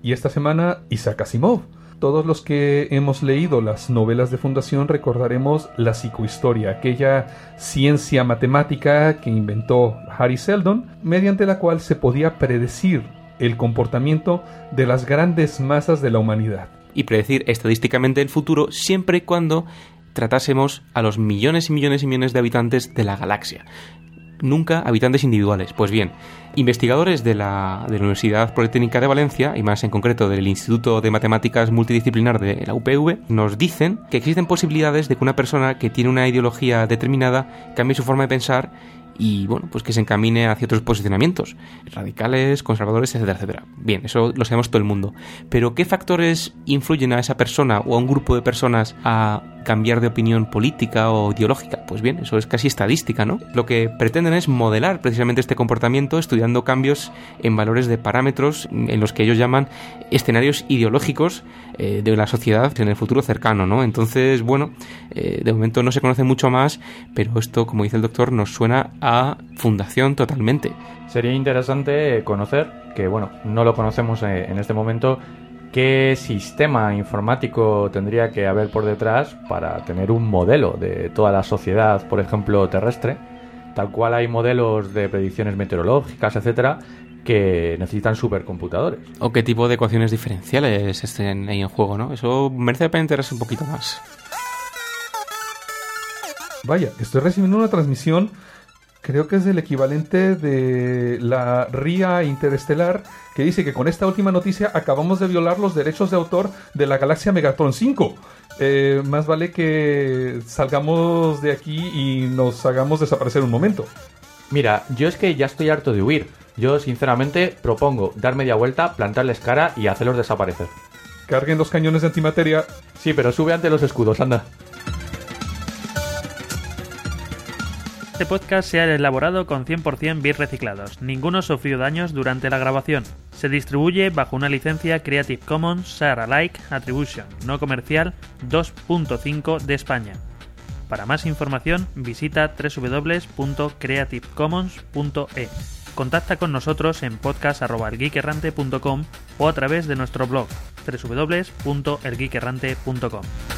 Y esta semana, Isaac Asimov. Todos los que hemos leído las novelas de Fundación recordaremos la psicohistoria, aquella ciencia matemática que inventó Harry Seldon, mediante la cual se podía predecir el comportamiento de las grandes masas de la humanidad. Y predecir estadísticamente el futuro siempre y cuando tratásemos a los millones y millones y millones de habitantes de la galaxia. nunca habitantes individuales. Pues bien, investigadores de la Universidad Politécnica de Valencia, y más en concreto del Instituto de Matemáticas Multidisciplinar de la UPV, nos dicen que existen posibilidades de que una persona que tiene una ideología determinada cambie su forma de pensar y, bueno, pues que se encamine hacia otros posicionamientos, radicales, conservadores, etcétera, etcétera. Bien, eso lo sabemos todo el mundo. Pero, ¿qué factores influyen a esa persona o a un grupo de personas a cambiar de opinión política o ideológica? Pues bien, eso es casi estadística, ¿no? Lo que pretenden es modelar precisamente este comportamiento estudiando cambios en valores de parámetros en los que ellos llaman escenarios ideológicos de la sociedad en el futuro cercano, ¿no? Entonces, bueno, de momento no se conoce mucho más, pero esto, como dice el doctor, nos suena a fundación totalmente. Sería interesante conocer, que bueno, no lo conocemos en este momento, qué sistema informático tendría que haber por detrás para tener un modelo de toda la sociedad, por ejemplo, terrestre, tal cual hay modelos de predicciones meteorológicas, etcétera, que necesitan supercomputadores. O qué tipo de ecuaciones diferenciales estén ahí en juego, ¿no? Eso merece la pena enterarse un poquito más. Vaya, estoy recibiendo una transmisión. Creo que es el equivalente de la RIA interestelar, que dice que con esta última noticia acabamos de violar los derechos de autor de la galaxia Megatron 5. Más vale que salgamos de aquí y nos hagamos desaparecer un momento. Mira, yo es que ya estoy harto de huir. Yo, sinceramente, propongo dar media vuelta, plantarles cara y hacerlos desaparecer. Carguen los cañones de antimateria. Sí, pero sube ante los escudos, anda. Este podcast se ha elaborado con 100% bits reciclados. Ninguno sufrió daños durante la grabación. Se distribuye bajo una licencia Creative Commons Share Alike Attribution no comercial 2.5 de España. Para más información visita www.creativecommons.e. Contacta con nosotros en podcast@elgeekerrante.com o a través de nuestro blog www.elgeekerrante.com.